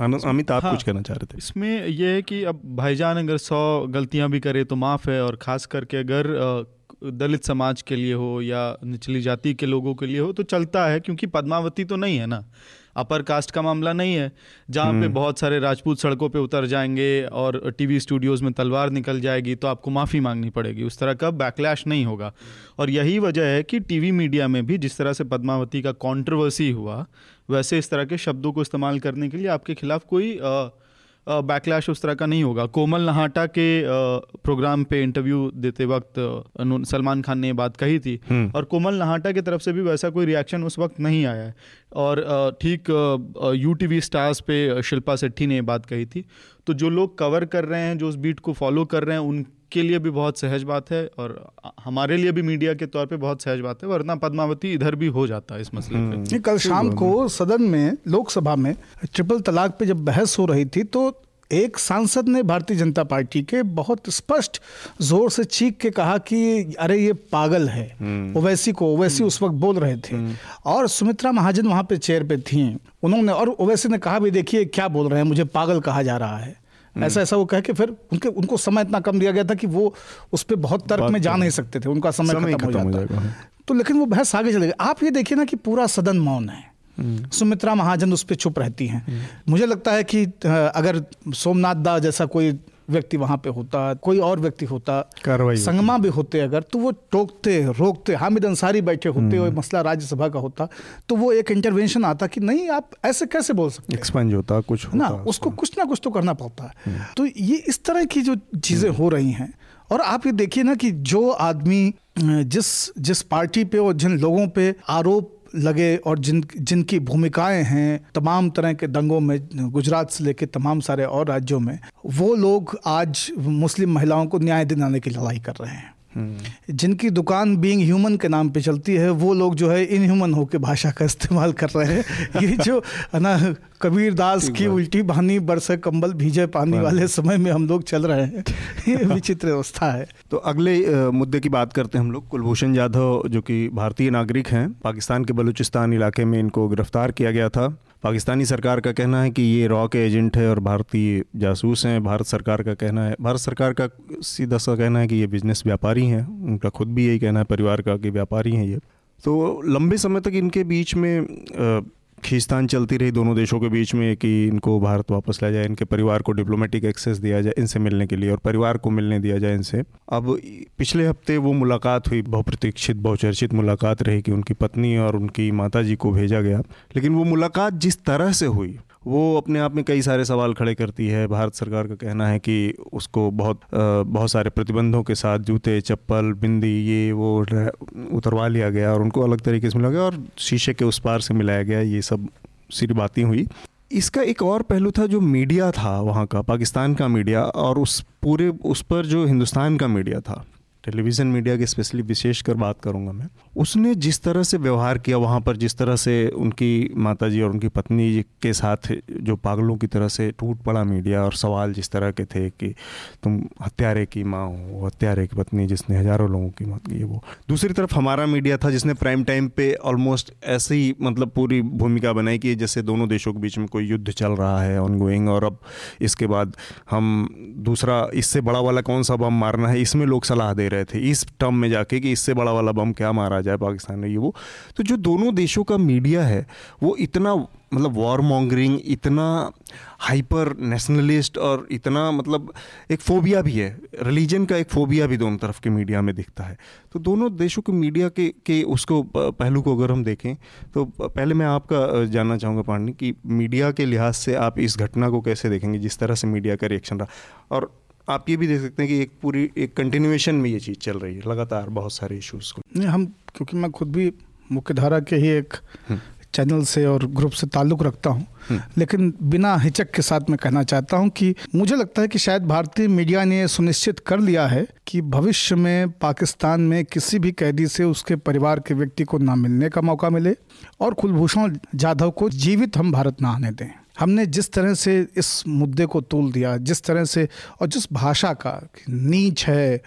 अमित, आप हाँ, कुछ कहना चाह रहे थे। इसमें यह है कि अब भाईजान अगर सौ गलतियां भी करे तो माफ़ है, और ख़ास करके अगर दलित समाज के लिए हो या निचली जाति के लोगों के लिए हो तो चलता है, क्योंकि पद्मावती तो नहीं है ना, अपर कास्ट का मामला नहीं है जहाँ पे बहुत सारे राजपूत सड़कों पे उतर जाएंगे और टीवी स्टूडियोज़ में तलवार निकल जाएगी तो आपको माफ़ी मांगनी पड़ेगी। उस तरह का बैकलैश नहीं होगा। और यही वजह है कि टीवी मीडिया में भी जिस तरह से पद्मावती का कॉन्ट्रोवर्सी हुआ, वैसे इस तरह के शब्दों को इस्तेमाल करने के लिए आपके खिलाफ कोई आ, आ, बैकलैश उस तरह का नहीं होगा। कोमल नहाटा के प्रोग्राम पे इंटरव्यू देते वक्त सलमान खान ने ये बात कही थी, और कोमल नहाटा की तरफ से भी वैसा कोई रिएक्शन उस वक्त नहीं आया है। और ठीक यू टी वी स्टार्स पे शिल्पा शेट्टी ने ये बात कही थी। तो जो लोग कवर कर रहे हैं, जो उस बीट को फॉलो कर रहे हैं, उनके लिए भी बहुत सहज बात है और हमारे लिए भी मीडिया के तौर पे बहुत सहज बात है, वरना पद्मावती इधर भी हो जाता है इस मसले पे। कल शाम को सदन में, लोकसभा में ट्रिपल तलाक पे जब बहस हो रही थी तो एक सांसद ने भारतीय जनता पार्टी के बहुत स्पष्ट जोर से चीख के कहा कि अरे ये पागल है, ओवैसी को, ओवैसी उस वक्त बोल रहे थे। और सुमित्रा महाजन वहाँ पे चेयर पे थीं, उन्होंने, और ओवैसी ने कहा भी देखिए क्या बोल रहे हैं, मुझे पागल कहा जा रहा है ऐसा ऐसा वो कह के फिर उनके उनको समय इतना कम दिया गया था कि वो उस पर बहुत तर्क में जा नहीं सकते थे, उनका समय, समय खत्म हो जाता है। तो लेकिन वो बहस आगे चले गए। आप ये देखिए ना कि पूरा सदन मौन है, सुमित्रा महाजन उस पर चुप रहती हैं। मुझे लगता है कि अगर सोमनाथ दा जैसा कोई व्यक्ति वहाँ पे होता, कोई और व्यक्ति होता, संगमा भी होते अगर, तो वो टोकते रोकते। हामिद अंसारी बैठे होते और मसला राज्यसभा का होता तो वो एक इंटरवेंशन आता कि नहीं आप ऐसे कैसे बोल सकते, एक्सपेंज होता कुछ होता, ना उसको कुछ ना कुछ तो करना पड़ता है। तो ये इस तरह की जो चीज़ें हो रही हैं, और आप ये देखिए ना कि जो आदमी जिस जिस पार्टी पे और जिन लोगों पे आरोप लगे और जिन जिनकी भूमिकाएं हैं तमाम तरह के दंगों में, गुजरात से लेकर तमाम सारे और राज्यों में, वो लोग आज मुस्लिम महिलाओं को न्याय दिलाने की लड़ाई कर रहे हैं। जिनकी दुकान बीइंग ह्यूमन के नाम पे चलती है, वो लोग जो है इनह्यूमन होकर भाषा का इस्तेमाल कर रहे हैं। ये जो है ना कबीर दास की उल्टी बहानी बरसे कंबल भीजे पानी वाले समय में हम लोग चल रहे हैं, ये विचित्र अवस्था है। तो अगले मुद्दे की बात करते हैं हम लोग। कुलभूषण जाधव जो कि भारतीय नागरिक हैं, पाकिस्तान के बलूचिस्तान इलाके में इनको गिरफ्तार किया गया था। पाकिस्तानी सरकार का कहना है कि ये रॉ के एजेंट है और भारतीय जासूस हैं। भारत सरकार का कहना है, भारत सरकार का सीधा सा कहना है कि ये बिजनेस व्यापारी हैं, उनका खुद भी यही कहना है परिवार का कि व्यापारी हैं ये। तो लंबे समय तक इनके बीच में खींचतान चलती रही दोनों देशों के बीच में कि इनको भारत वापस लाया जाए, इनके परिवार को डिप्लोमेटिक एक्सेस दिया जाए इनसे मिलने के लिए, और परिवार को मिलने दिया जाए इनसे। अब पिछले हफ्ते वो मुलाकात हुई, बहुप्रतीक्षित बहुचर्चित मुलाकात रही कि उनकी पत्नी और उनकी माताजी को भेजा गया। लेकिन वो मुलाकात जिस तरह से हुई वो अपने आप में कई सारे सवाल खड़े करती है। भारत सरकार का कहना है कि उसको बहुत बहुत सारे प्रतिबंधों के साथ जूते चप्पल बिंदी ये वो उतरवा लिया गया और उनको अलग तरीके से मिला गया और शीशे के उस पार से मिलाया गया, ये सब सीधी बातें हुई। इसका एक और पहलू था जो मीडिया था वहाँ का, पाकिस्तान का मीडिया, और उस पूरे उस पर जो हिंदुस्तान का मीडिया था, टेलीविज़न मीडिया की स्पेशली विशेष कर बात करूंगा मैं, उसने जिस तरह से व्यवहार किया वहाँ पर, जिस तरह से उनकी माताजी और उनकी पत्नी के साथ जो पागलों की तरह से टूट पड़ा मीडिया, और सवाल जिस तरह के थे कि तुम हत्यारे की माँ हो, हत्यारे की पत्नी जिसने हज़ारों लोगों की मौत की, वो दूसरी तरफ हमारा मीडिया था जिसने प्राइम टाइम पे ऑलमोस्ट ऐसे ही मतलब पूरी भूमिका बनाई कि जैसे दोनों देशों के बीच में कोई युद्ध चल रहा है ऑनगोइंग, और अब इसके बाद हम दूसरा इससे बड़ा वाला कौन सा बम मारना है इसमें लोग सलाह दे रहे थे इस टर्म में जाके कि इससे बड़ा वाला बम क्या मारा जाए पाकिस्तान में ये वो। तो जो दोनों देशों का मीडिया है वो इतना मतलब वॉर मॉन्गरिंग, इतना हाइपर नेशनलिस्ट, और इतना मतलब एक फोबिया भी है, रिलीजन का एक फोबिया भी दोनों तरफ के मीडिया में दिखता है। तो दोनों देशों के मीडिया के के उसको पहलू को अगर हम देखें तो पहले मैं आपका जानना चाहूँगा पांडे कि मीडिया के लिहाज से आप इस घटना को कैसे देखेंगे, जिस तरह से मीडिया का रिएक्शन रहा, और आप ये भी देख सकते हैं कि एक पूरी एक कंटिन्यूएशन में ये चीज़ चल रही है लगातार बहुत सारे इश्यूज़ को। नहीं, हम क्योंकि मैं खुद भी मुख्यधारा के ही एक चैनल से और ग्रुप से ताल्लुक़ रखता हूँ, लेकिन बिना हिचक के साथ मैं कहना चाहता हूँ कि मुझे लगता है कि शायद भारतीय मीडिया ने सुनिश्चित कर लिया है कि भविष्य में पाकिस्तान में किसी भी कैदी से उसके परिवार के व्यक्ति को ना मिलने का मौका मिले, और कुलभूषण जाधव को जीवित हम भारत ना आने दें। हमने जिस तरह से इस मुद्दे को तूल दिया, जिस तरह से और जिस भाषा का नीच है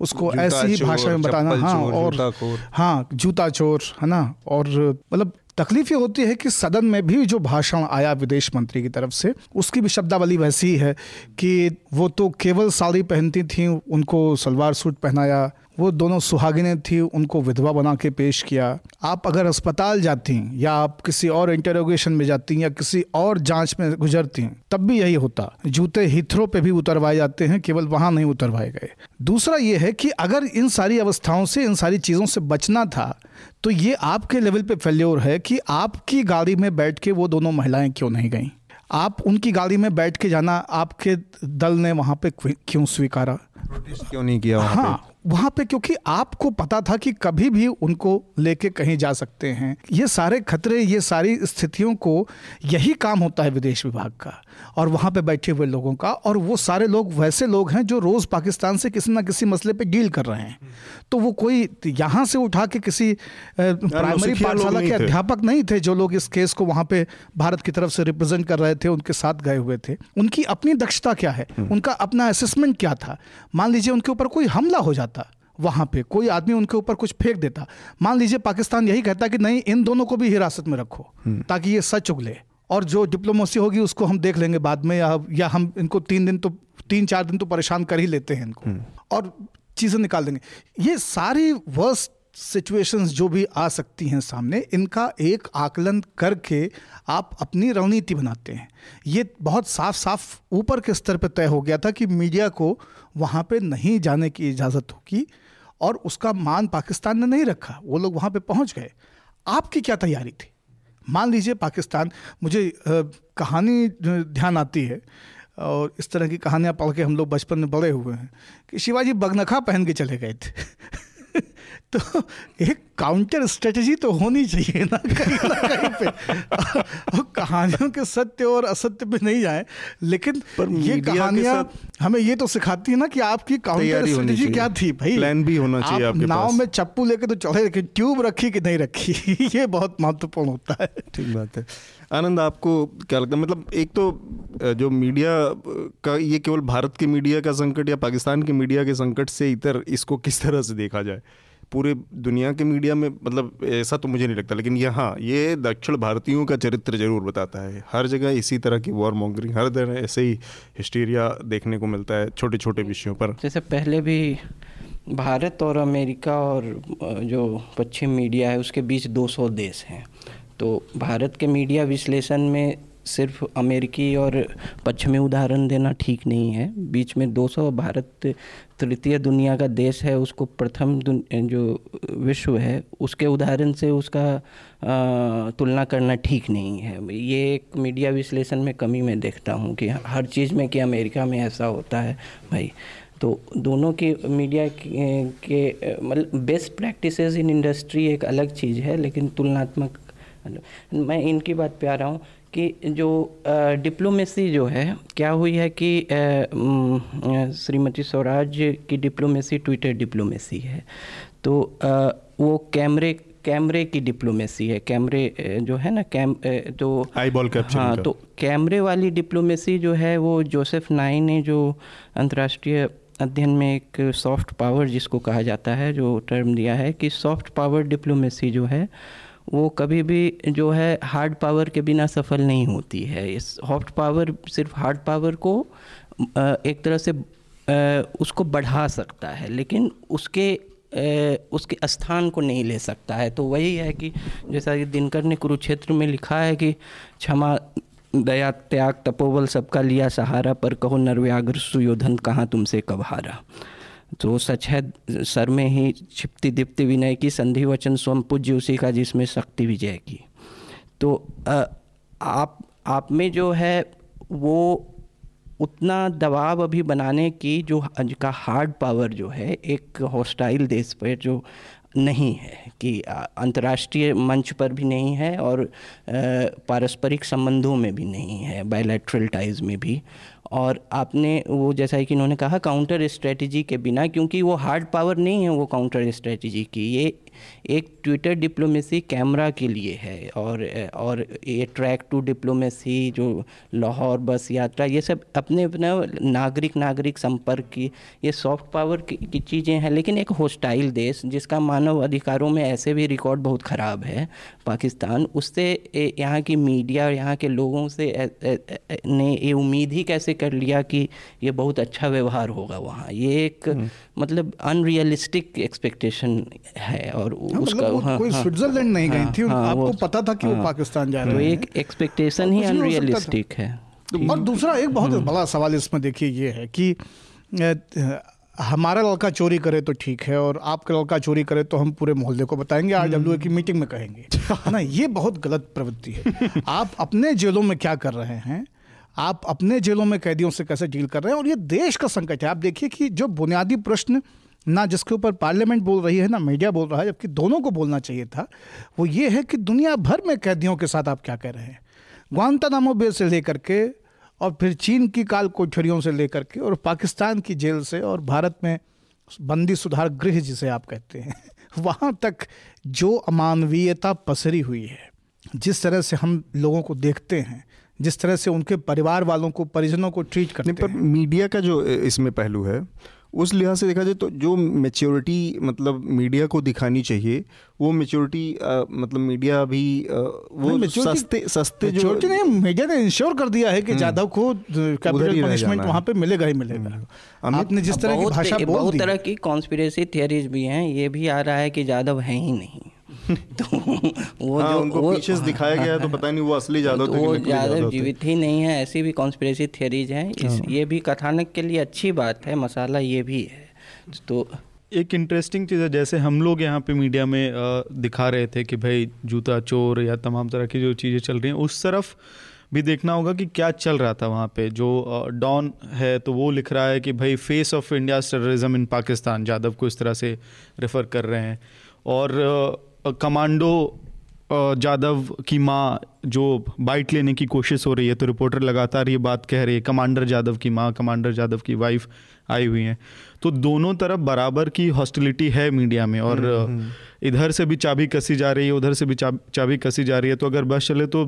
उसको ऐसी ही भाषा में बताना, हाँ और हाँ जूता चोर है ना, और मतलब तकलीफ ये होती है कि सदन में भी जो भाषण आया विदेश मंत्री की तरफ से उसकी भी शब्दावली वैसी है कि वो तो केवल साड़ी पहनती थी उनको सलवार सूट पहनाया, वो दोनों सुहागिनें थी उनको विधवा बना के पेश किया। आप अगर अस्पताल जाती या आप किसी और इंटरोगेशन में जाती या किसी और जांच में गुजरती तब भी यही होता, जूते हीथ्रो पे भी उतरवाए जाते हैं, केवल वहाँ नहीं उतरवाए गए। दूसरा ये है कि अगर इन सारी अवस्थाओं से इन सारी चीज़ों से बचना था तो ये आपके लेवल पे फेल्योर है कि आपकी गाड़ी में बैठ के वो दोनों महिलाएं क्यों नहीं गईं, आप उनकी गाड़ी में बैठ के जाना आपके दल ने वहाँ पे क्यों स्वीकारा, प्रोटेस्ट क्यों नहीं किया वहाँ हाँ, पे वहाँ पे क्योंकि आपको पता था कि कभी भी उनको लेके कहीं जा सकते हैं। ये सारे खतरे, ये सारी स्थितियों को, यही काम होता है विदेश विभाग का और वहाँ पे बैठे हुए लोगों का, और वो सारे लोग वैसे लोग हैं जो रोज़ पाकिस्तान से किसी ना किसी मसले पे डील कर रहे हैं। तो वो कोई यहाँ से उठा के किसी प्राइमरी पाठशाला के अध्यापक नहीं थे जो लोग इस केस को वहाँ पे भारत की तरफ से रिप्रेजेंट कर रहे थे, उनके साथ गए हुए थे। उनकी अपनी दक्षता क्या है, उनका अपना असेसमेंट क्या था। मान लीजिए उनके ऊपर कोई हमला हो जाता, वहाँ पे कोई आदमी उनके ऊपर कुछ फेंक देता, मान लीजिए पाकिस्तान यही कहता कि नहीं इन दोनों को भी हिरासत में रखो ताकि ये सच उगले, और जो डिप्लोमेसी होगी उसको हम देख लेंगे बाद में, या, या हम इनको तीन दिन तो तीन चार दिन तो परेशान कर ही लेते हैं इनको और चीज़ें निकाल देंगे। ये सारी वर्स्ट सिचुएशंस जो भी आ सकती हैं सामने, इनका एक आकलन करके आप अपनी रणनीति बनाते हैं। ये बहुत साफ साफ ऊपर के स्तर पर तय हो गया था कि मीडिया को वहाँ पे नहीं जाने की इजाज़त होगी और उसका मान पाकिस्तान ने नहीं रखा, वो लोग वहाँ पे पहुँच गए। आपकी क्या तैयारी थी? मान लीजिए पाकिस्तान, मुझे आ, कहानी ध्यान आती है और इस तरह की कहानियाँ पढ़ के हम लोग बचपन में बड़े हुए हैं कि शिवाजी बगनखा पहन के चले गए थे तो एक काउंटर स्ट्रेटजी तो होनी चाहिए ना कहीं ना कहीं पे। और कहानियों के सत्य और असत्य पे नहीं जाए, लेकिन पर ये कहानियां हमें ये तो सिखाती है ना कि आपकी काउंटर स्ट्रेटजी क्या थी भाई, प्लान भी होना चाहिए आपके पास। नाव में चप्पू लेके तो चढ़े, लेकिन ट्यूब रखी कि नहीं रखी ये बहुत महत्वपूर्ण होता है। ठीक बात है। आनंद, आपको क्या लगता है, मतलब एक तो जो मीडिया का, ये केवल भारत के मीडिया का संकट या पाकिस्तान के मीडिया के संकट से इतर इसको किस तरह से देखा जाए? पूरे दुनिया के मीडिया में मतलब ऐसा तो मुझे नहीं लगता, लेकिन यहाँ ये दक्षिण भारतीयों का चरित्र जरूर बताता है। हर जगह इसी तरह की वॉर मॉन्गरिंग, हर तरह ऐसे ही हिस्टीरिया देखने को मिलता है छोटे छोटे विषयों पर। जैसे पहले भी भारत और अमेरिका और जो पश्चिम मीडिया है उसके बीच दो सौ देश हैं, तो भारत के मीडिया विश्लेषण में सिर्फ अमेरिकी और पश्चिमी उदाहरण देना ठीक नहीं है। बीच में दो सौ, भारत तृतीय दुनिया का देश है, उसको प्रथम जो विश्व है उसके उदाहरण से उसका आ, तुलना करना ठीक नहीं है। ये एक मीडिया विश्लेषण में कमी मैं देखता हूँ कि हर चीज़ में, कि अमेरिका में ऐसा होता है भाई, तो दोनों की मीडिया के मतलब बेस्ट प्रैक्टिसेस इन इंडस्ट्री एक अलग चीज़ है, लेकिन तुलनात्मक मैं इनकी बात पे आ रहा हूँ कि जो डिप्लोमेसी जो है क्या हुई है कि श्रीमती स्वराज की डिप्लोमेसी ट्विटर डिप्लोमेसी है, तो आ, वो कैमरे कैमरे की डिप्लोमेसी है, कैमरे जो है ना कैम तो आई बॉल कैप्चर, हाँ, तो कैमरे वाली डिप्लोमेसी जो है वो जोसेफ नाई ने, जो अंतर्राष्ट्रीय अध्ययन में एक सॉफ्ट पावर जिसको कहा जाता है, जो टर्म दिया है कि सॉफ्ट पावर डिप्लोमेसी जो है वो कभी भी जो है हार्ड पावर के बिना सफल नहीं होती है। इस सॉफ्ट पावर सिर्फ हार्ड पावर को एक तरह से उसको बढ़ा सकता है, लेकिन उसके उसके स्थान को नहीं ले सकता है। तो वही है कि जैसा कि दिनकर ने कुरुक्षेत्र में लिखा है कि क्षमा दया त्याग तपोबल सबका लिया सहारा, पर कहो नरव्याघ्र सुयोधन कहाँ तुमसे कब हारा। तो सच है सर में ही छिपती दीप्ति विनय की, संधि वचन स्वयं पूज्य उसी का जिसमें शक्ति विजय की। तो आ, आप आप में जो है वो उतना दबाव अभी बनाने की जो आज का हार्ड पावर जो है एक हॉस्टाइल देश पर जो नहीं है, कि अंतर्राष्ट्रीय मंच पर भी नहीं है और पारस्परिक संबंधों में भी नहीं है, बायलैटरल टाइज में भी। और आपने वो जैसा कि इन्होंने कहा काउंटर स्ट्रेटजी के बिना, क्योंकि वो हार्ड पावर नहीं है वो काउंटर स्ट्रेटजी की, ये एक ट्विटर डिप्लोमेसी कैमरा के लिए है। और और ये ट्रैक टू डिप्लोमेसी, जो लाहौर बस यात्रा, ये सब अपने अपना नागरिक नागरिक संपर्क की, ये सॉफ्ट पावर की, की चीज़ें हैं। लेकिन एक होस्टाइल देश जिसका मानव अधिकारों में ऐसे भी रिकॉर्ड बहुत ख़राब है पाकिस्तान, उससे यहाँ की मीडिया और यहाँ के लोगों से ए, ए, ए, ने ये उम्मीद ही कैसे कर लिया कि ये बहुत अच्छा व्यवहार होगा वहाँ। ये एक मतलब अनरियलिस्टिक एक्सपेक्टेशन है। और हाँ, उसका हाँ, कोई स्विट्जरलैंड नहीं हाँ, गई थी हाँ, आपको पता था कि हाँ, वो पाकिस्तान जा रहे हैं, तो एक एक्सपेक्टेशन ही अनरियलिस्टिक है। और दूसरा एक बहुत बड़ा सवाल इसमें देखिए ये है कि हमारा लड़का चोरी करे तो ठीक है, और आपका लड़का चोरी करे तो हम पूरे मोहल्ले को बताएंगे, आरडब्ल्यूए की मीटिंग में कहेंगे ना। ये बहुत गलत प्रवृत्ति है। आप अपने जेलों में क्या कर रहे हैं, आप अपने जेलों में कैदियों से कैसे डील कर रहे हैं, और ये देश का संकट है। आप देखिए कि जो बुनियादी प्रश्न ना जिसके ऊपर पार्लियामेंट बोल रही है ना मीडिया बोल रहा है, जबकि दोनों को बोलना चाहिए था, वो ये है कि दुनिया भर में कैदियों के साथ आप क्या कर रहे हैं, ग्वांतानामो बे से लेकर के और फिर चीन की काल कोठरियों से लेकर के और पाकिस्तान की जेल से और भारत में बंदी सुधार गृह जिसे आप कहते हैं वहाँ तक जो अमानवीयता पसरी हुई है, जिस तरह से हम लोगों को देखते हैं, जिस तरह से उनके परिवार वालों को परिजनों को ट्रीट करते हैं। पर मीडिया का जो इसमें पहलू है उस लिहाज से देखा जाए तो जो मैच्योरिटी मतलब मीडिया को दिखानी चाहिए वो मैच्योरिटी मतलब मीडिया भी वो सस्ते सस्ते जो ने मीडिया ने इंश्योर कर दिया है कि जाधव को कैपिटल पनिशमेंट वहाँ पे मिलेगा ही मिलेगा। आपने जिस तरह की भाषा बोल दी, बहुत तरह की कॉन्स्पिरेसी थियरीज भी हैं, ये भी आ रहा है कि जाधव है ही नहीं तो वो हाँ, जो उनको वो, पीछे दिखाया गया है तो पता नहीं वो असली जाधव थे वो जाधव जीवित ही नहीं है। ऐसी भी कॉन्स्पिरेसी थियरीज हैं। इस ये भी कथानक के लिए अच्छी बात है, मसाला ये भी है। तो एक इंटरेस्टिंग चीज़ है, जैसे हम लोग यहाँ पे मीडिया में दिखा रहे थे कि भाई जूता चोर या तमाम तरह की जो चीज़ें चल रही हैं, उस तरफ भी देखना होगा कि क्या चल रहा था वहाँ पे। जो डॉन है तो वो लिख रहा है कि भाई face of India terrorism in Pakistan, Jadhav को इस तरह से रेफ़र कर रहे हैं। और कमांडो जाधव की माँ जो बाइट लेने की कोशिश हो रही है, तो रिपोर्टर लगातार ये बात कह रही है कमांडर जाधव की माँ, कमांडर जाधव की वाइफ आई हुई हैं। तो दोनों तरफ बराबर की हॉस्टिलिटी है मीडिया में, और इधर से भी चाबी कसी जा रही है, उधर से भी चाबी कसी जा रही है। तो अगर बस चले तो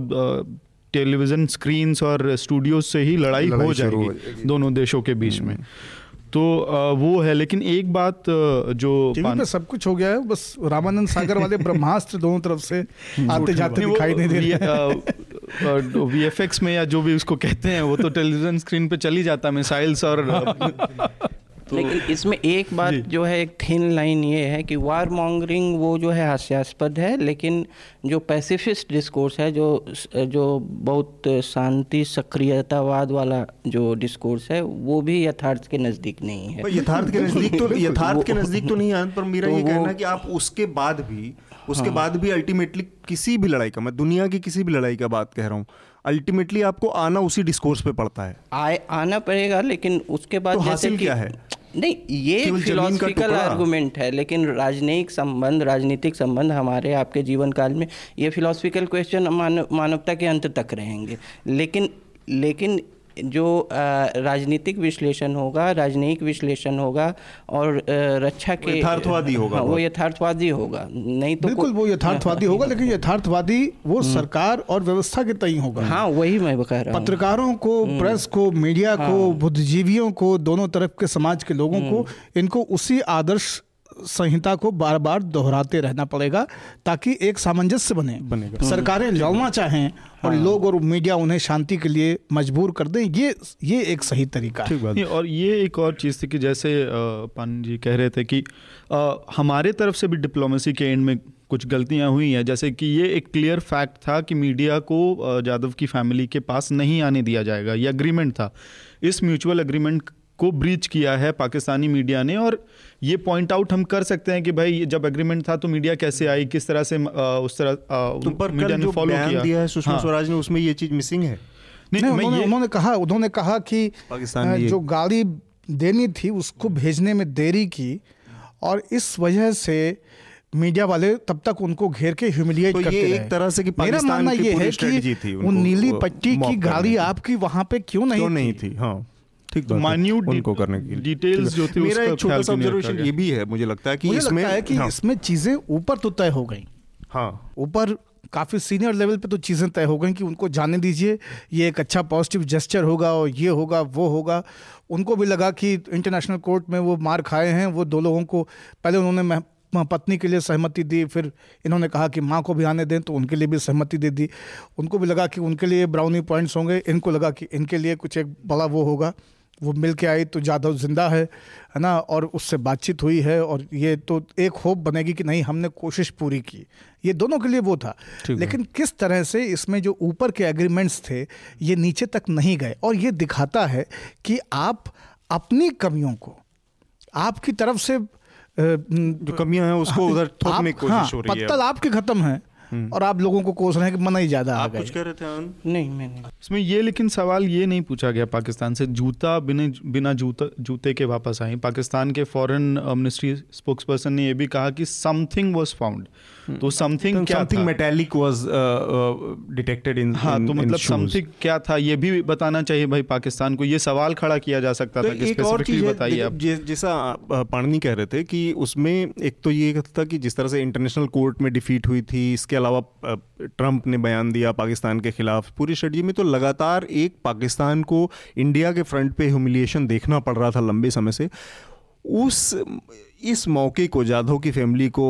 टेलीविज़न स्क्रीन्स और स्टूडियोज से ही लड़ाई, लड़ाई हो जाएगी दोनों देशों के बीच में। तो वो है, लेकिन एक बात जो टीवी पे सब कुछ हो गया है, बस रामानंद सागर वाले ब्रह्मास्त्र दोनों तरफ से आते जाते दिखाई नहीं दे रहे। वीएफएक्स में या जो भी उसको कहते हैं वो तो टेलीविजन स्क्रीन पे चली जाता है, मिसाइल्स और तो लेकिन इसमें एक बात जो है, एक थिन लाइन ये है कि वार मॉन्गरिंग वो जो है हास्यास्पद है, लेकिन जो पैसिफिस्ट डिस्कोर्स है, जो जो बहुत शांति सक्रियतावाद वाला जो डिस्कोर्स है, वो भी यथार्थ के नज़दीक नहीं है। यथार्थ के नज़दीक तो यथार्थ के नज़दीक तो नहीं है, पर मेरा ये कहना है कि आप उसके बाद भी उसके बाद भी अल्टीमेटली किसी भी लड़ाई का, मैं दुनिया की किसी भी लड़ाई का बात कह रहा हूँ, अल्टीमेटली आपको आना उसी डिस्कोर्स पे पड़ता है, आए आना पड़ेगा। लेकिन उसके बाद जैसे क्या है, नहीं ये फिलोसफिकल आर्गुमेंट है, लेकिन राजनयिक संबंध राजनीतिक संबंध हमारे आपके जीवन काल में ये फिलोसफिकल क्वेश्चन मानव मानवता के अंत तक रहेंगे। लेकिन लेकिन जो राजनीतिक विश्लेषण होगा, राजनयिक विश्लेषण होगा, और रक्षा के यथार्थवादी होगा, वो यथार्थवादी होगा नहीं तो बिल्कुल वो यथार्थवादी होगा, लेकिन यथार्थवादी वो सरकार और व्यवस्था के तय होगा। हाँ, वही मैं बता रहा हूँ। पत्रकारों को, प्रेस को, मीडिया को, बुद्धिजीवियों को, दोनों तरफ के समाज के लोगों को, इनको उसी आदर्श संहिता को बार बार दोहराते रहना पड़ेगा ताकि एक सामंजस्य बने बनेगा। सरकारें लड़ना चाहें और लोग और मीडिया उन्हें शांति के लिए मजबूर कर दें, ये ये एक सही तरीका है। और ये एक और चीज़ थी कि जैसे पान जी कह रहे थे कि आ, हमारे तरफ से भी डिप्लोमेसी के एंड में कुछ गलतियां हुई हैं, जैसे कि ये एक क्लियर फैक्ट था कि मीडिया को जाधव की फैमिली के पास नहीं आने दिया जाएगा, ये अग्रीमेंट था। इस म्यूचुअल अग्रीमेंट को ब्रीच किया है पाकिस्तानी मीडिया ने, और ये पॉइंट आउट हम कर सकते हैं कि भाई जब एग्रीमेंट था तो मीडिया कैसे आई, किस तरह से उस तरह तो पर मीडिया ने फॉलो किया है। सुषमा स्वराज ने उसमें ये चीज़ मिसिंग है नहीं, नहीं उन्होंने, उन्होंने कहा उन्होंने कहा कि जो गाड़ी देनी थी उसको भेजने में देरी की, और इस वजह से मीडिया वाले तब तक उनको घेर के ह्यूमिलिएट तो करते रहे। एक तरह से कि मेरा मानना ये है कि वो नीली पट्टी की गाड़ी आपकी वहां पे क्यों नहीं थी, माइन्यूट उनको करने की डिटेल्स जो थी। मेरा एक छोटा सा ऑब्जर्वेशन ये भी है, मुझे लगता है कि इसमें लगता है कि हाँ। इसमें चीजें ऊपर तो तय हो गई, हाँ ऊपर काफ़ी सीनियर लेवल पे तो चीज़ें तय हो गई कि उनको जाने दीजिए, ये एक अच्छा पॉजिटिव जेस्चर होगा और ये होगा वो होगा। उनको भी लगा कि इंटरनेशनल कोर्ट में वो मार खाए हैं, वो दो लोगों को पहले उन्होंने पत्नी के लिए सहमति दी, फिर इन्होंने कहा कि माँ को भी आने दें तो उनके लिए भी सहमति दे दी। उनको भी लगा कि उनके लिए ब्राउनी पॉइंट्स होंगे, इनको लगा कि इनके लिए कुछ एक बड़ा वो होगा। वो मिल के आई तो जाधव जिंदा है है ना, और उससे बातचीत हुई है, और ये तो एक होप बनेगी कि नहीं हमने कोशिश पूरी की, ये दोनों के लिए वो था। लेकिन किस तरह से इसमें जो ऊपर के एग्रीमेंट्स थे ये नीचे तक नहीं गए, और ये दिखाता है कि आप अपनी कमियों को आपकी तरफ से जो कमियां हैं उसको उधर थोपने की कोशिश हो रही है। पत्तल आपके खत्म है और आप लोगों को कोस रहे हैं कि मना ही ज्यादा आ गए। आप कुछ कह रहे थे? नहीं, मैं नहीं इसमें ये, लेकिन सवाल ये नहीं पूछा गया पाकिस्तान से, जूता बिना बिना जूता जूते के वापस आई। पाकिस्तान के फॉरेन मिनिस्ट्री स्पोक्सपर्सन ने ये भी कहा कि समथिंग वाज फाउंड, तो समथिंग क्या था, मेटालिक वाज डिटेक्टेड इन, हाँ तो मतलब समथिंग क्या था ये भी बताना चाहिए भाई पाकिस्तान को, ये सवाल खड़ा किया जा सकता था। स्पेसिफिकली बताइए आप, जैसा पाणनी कह रहे थे कि उसमें एक तो ये था कि जिस तरह से इंटरनेशनल कोर्ट में डिफीट हुई थी, इसके अलावा ट्रंप ने बयान दिया पाकिस्तान के खिलाफ, पूरी स्ट्रेटजी में तो लगातार एक पाकिस्तान को इंडिया के फ्रंट पे ह्यूमिलिएशन देखना पड़ रहा था लंबे समय से। उस इस मौके को जाधव की फैमिली को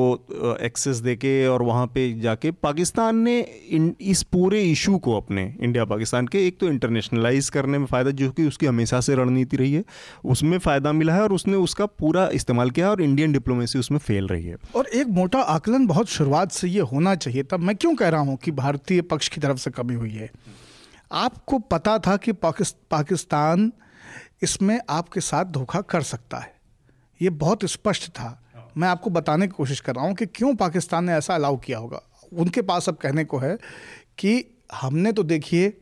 एक्सेस देके और वहाँ पे जाके पाकिस्तान ने इन, इस पूरे इशू को अपने इंडिया पाकिस्तान के एक तो इंटरनेशनलाइज करने में फ़ायदा, जो कि उसकी हमेशा से रणनीति रही है, उसमें फ़ायदा मिला है और उसने उसका पूरा इस्तेमाल किया और इंडियन डिप्लोमेसी उसमें फेल रही है। और एक मोटा आकलन बहुत शुरुआत से ये होना चाहिए था। मैं क्यों कह रहा हूँ कि भारतीय पक्ष की तरफ से कमी हुई है, आपको पता था कि पाकिस्तान इसमें आपके साथ धोखा कर सकता है, ये बहुत स्पष्ट था। मैं आपको बताने की कोशिश कर रहा हूँ कि क्यों पाकिस्तान ने ऐसा अलाउ किया होगा। उनके पास अब कहने को है कि हमने तो देखिए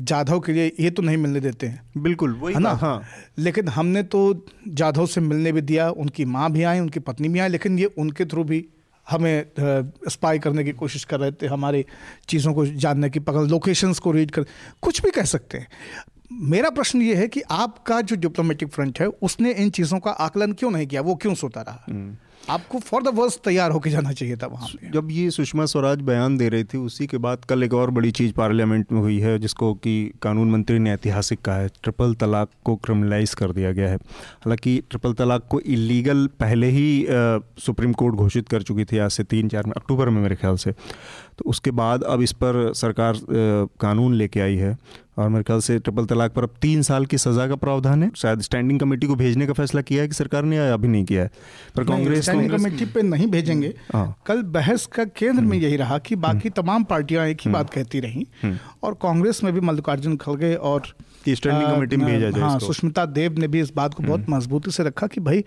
जाधव के लिए ये तो नहीं मिलने देते हैं, बिल्कुल वही है ना, हाँ, लेकिन हमने तो जाधव से मिलने भी दिया, उनकी माँ भी आई, उनकी पत्नी भी आई, लेकिन ये उनके थ्रू भी हमें स्पाई करने की कोशिश कर रहे थे, हमारी चीज़ों को जानने की पकड़, लोकेशंस को रीड कर, कुछ भी कह सकते हैं। मेरा प्रश्न ये है कि आपका जो डिप्लोमेटिक फ्रंट है उसने इन चीज़ों का आकलन क्यों नहीं किया, वो क्यों सोता रहा? आपको फॉर द वर्स्ट तैयार होकर जाना चाहिए था वहाँ। जब ये सुषमा स्वराज बयान दे रही थी उसी के बाद कल एक और बड़ी चीज़ पार्लियामेंट में हुई है जिसको कि कानून मंत्री ने ऐतिहासिक कहा है, ट्रिपल तलाक को क्रिमिनलाइज कर दिया गया है। हालांकि ट्रिपल तलाक को इलीगल पहले ही आ, सुप्रीम कोर्ट घोषित कर चुकी थी आज से तीन चार अक्टूबर में मेरे ख्याल से, तो उसके बाद अब इस पर सरकार आ, कानून लेके आई है और मेरे ख्याल से ट्रिपल तलाक पर अब तीन साल की सज़ा का प्रावधान है। शायद स्टैंडिंग कमेटी को भेजने का फैसला किया है कि सरकार ने अभी नहीं किया है, पर कांग्रेस स्टैंडिंग कमेटी पे नहीं भेजेंगे। कल बहस का केंद्र में यही रहा कि बाकी तमाम पार्टियां एक ही बात कहती रहीं और कांग्रेस में भी मल्लिकार्जुन खड़गे और स्टैंडिंग कमेटी में भेजा जाए, हाँ, सुष्मिता देव ने भी इस बात को बहुत मजबूती से रखा कि भाई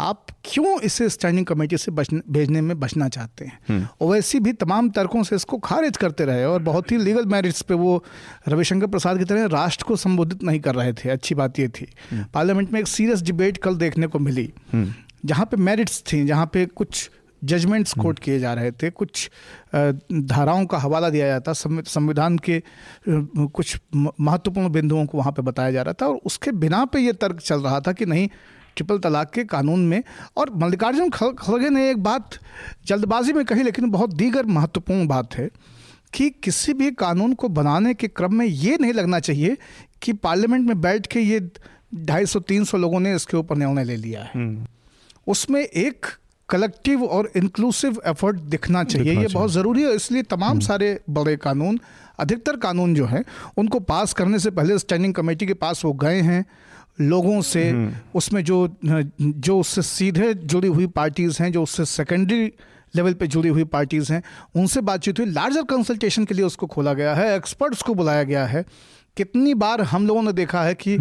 आप क्यों इसे स्टैंडिंग कमेटी से भेजने में बचना चाहते हैं। ओवैसी भी तमाम तर्कों से इसको खारिज करते रहे और बहुत ही लीगल मेरिट्स पे वो रविशंकर प्रसाद की तरह राष्ट्र को संबोधित नहीं कर रहे थे। अच्छी बात ये थी पार्लियामेंट में एक सीरियस डिबेट कल देखने को मिली जहाँ पे मेरिट्स थी, जहाँ पे कुछ जजमेंट्स कोट किए जा रहे थे, कुछ धाराओं का हवाला दिया जाता, संविधान के कुछ महत्वपूर्ण बिंदुओं को वहाँ पे बताया जा रहा था और उसके बिना पे ये तर्क चल रहा था कि नहीं ट्रिपल तलाक के कानून में। और मल्लिकार्जुन खड़गे ने एक बात जल्दबाजी में कही लेकिन बहुत दीगर महत्वपूर्ण बात है कि किसी भी कानून को बनाने के क्रम में ये नहीं लगना चाहिए कि पार्लियामेंट में बैठ के ये ढाई सौ तीन सौ लोगों ने इसके ऊपर निर्णय ले लिया है, उसमें एक कलेक्टिव और इंक्लूसिव एफर्ट दिखना चाहिए, ये बहुत ज़रूरी है। इसलिए तमाम सारे बड़े कानून, अधिकतर कानून जो हैं उनको पास करने से पहले स्टैंडिंग कमेटी के पास वो गए हैं, लोगों से, उसमें जो जो उससे सीधे जुड़ी हुई पार्टीज़ हैं, जो उससे सेकेंडरी लेवल पे जुड़ी हुई पार्टीज़ हैं, उनसे बातचीत हुई, लार्जर कंसल्टेशन के लिए उसको खोला गया है, एक्सपर्ट्स को बुलाया गया है। कितनी बार हम लोगों ने देखा है कि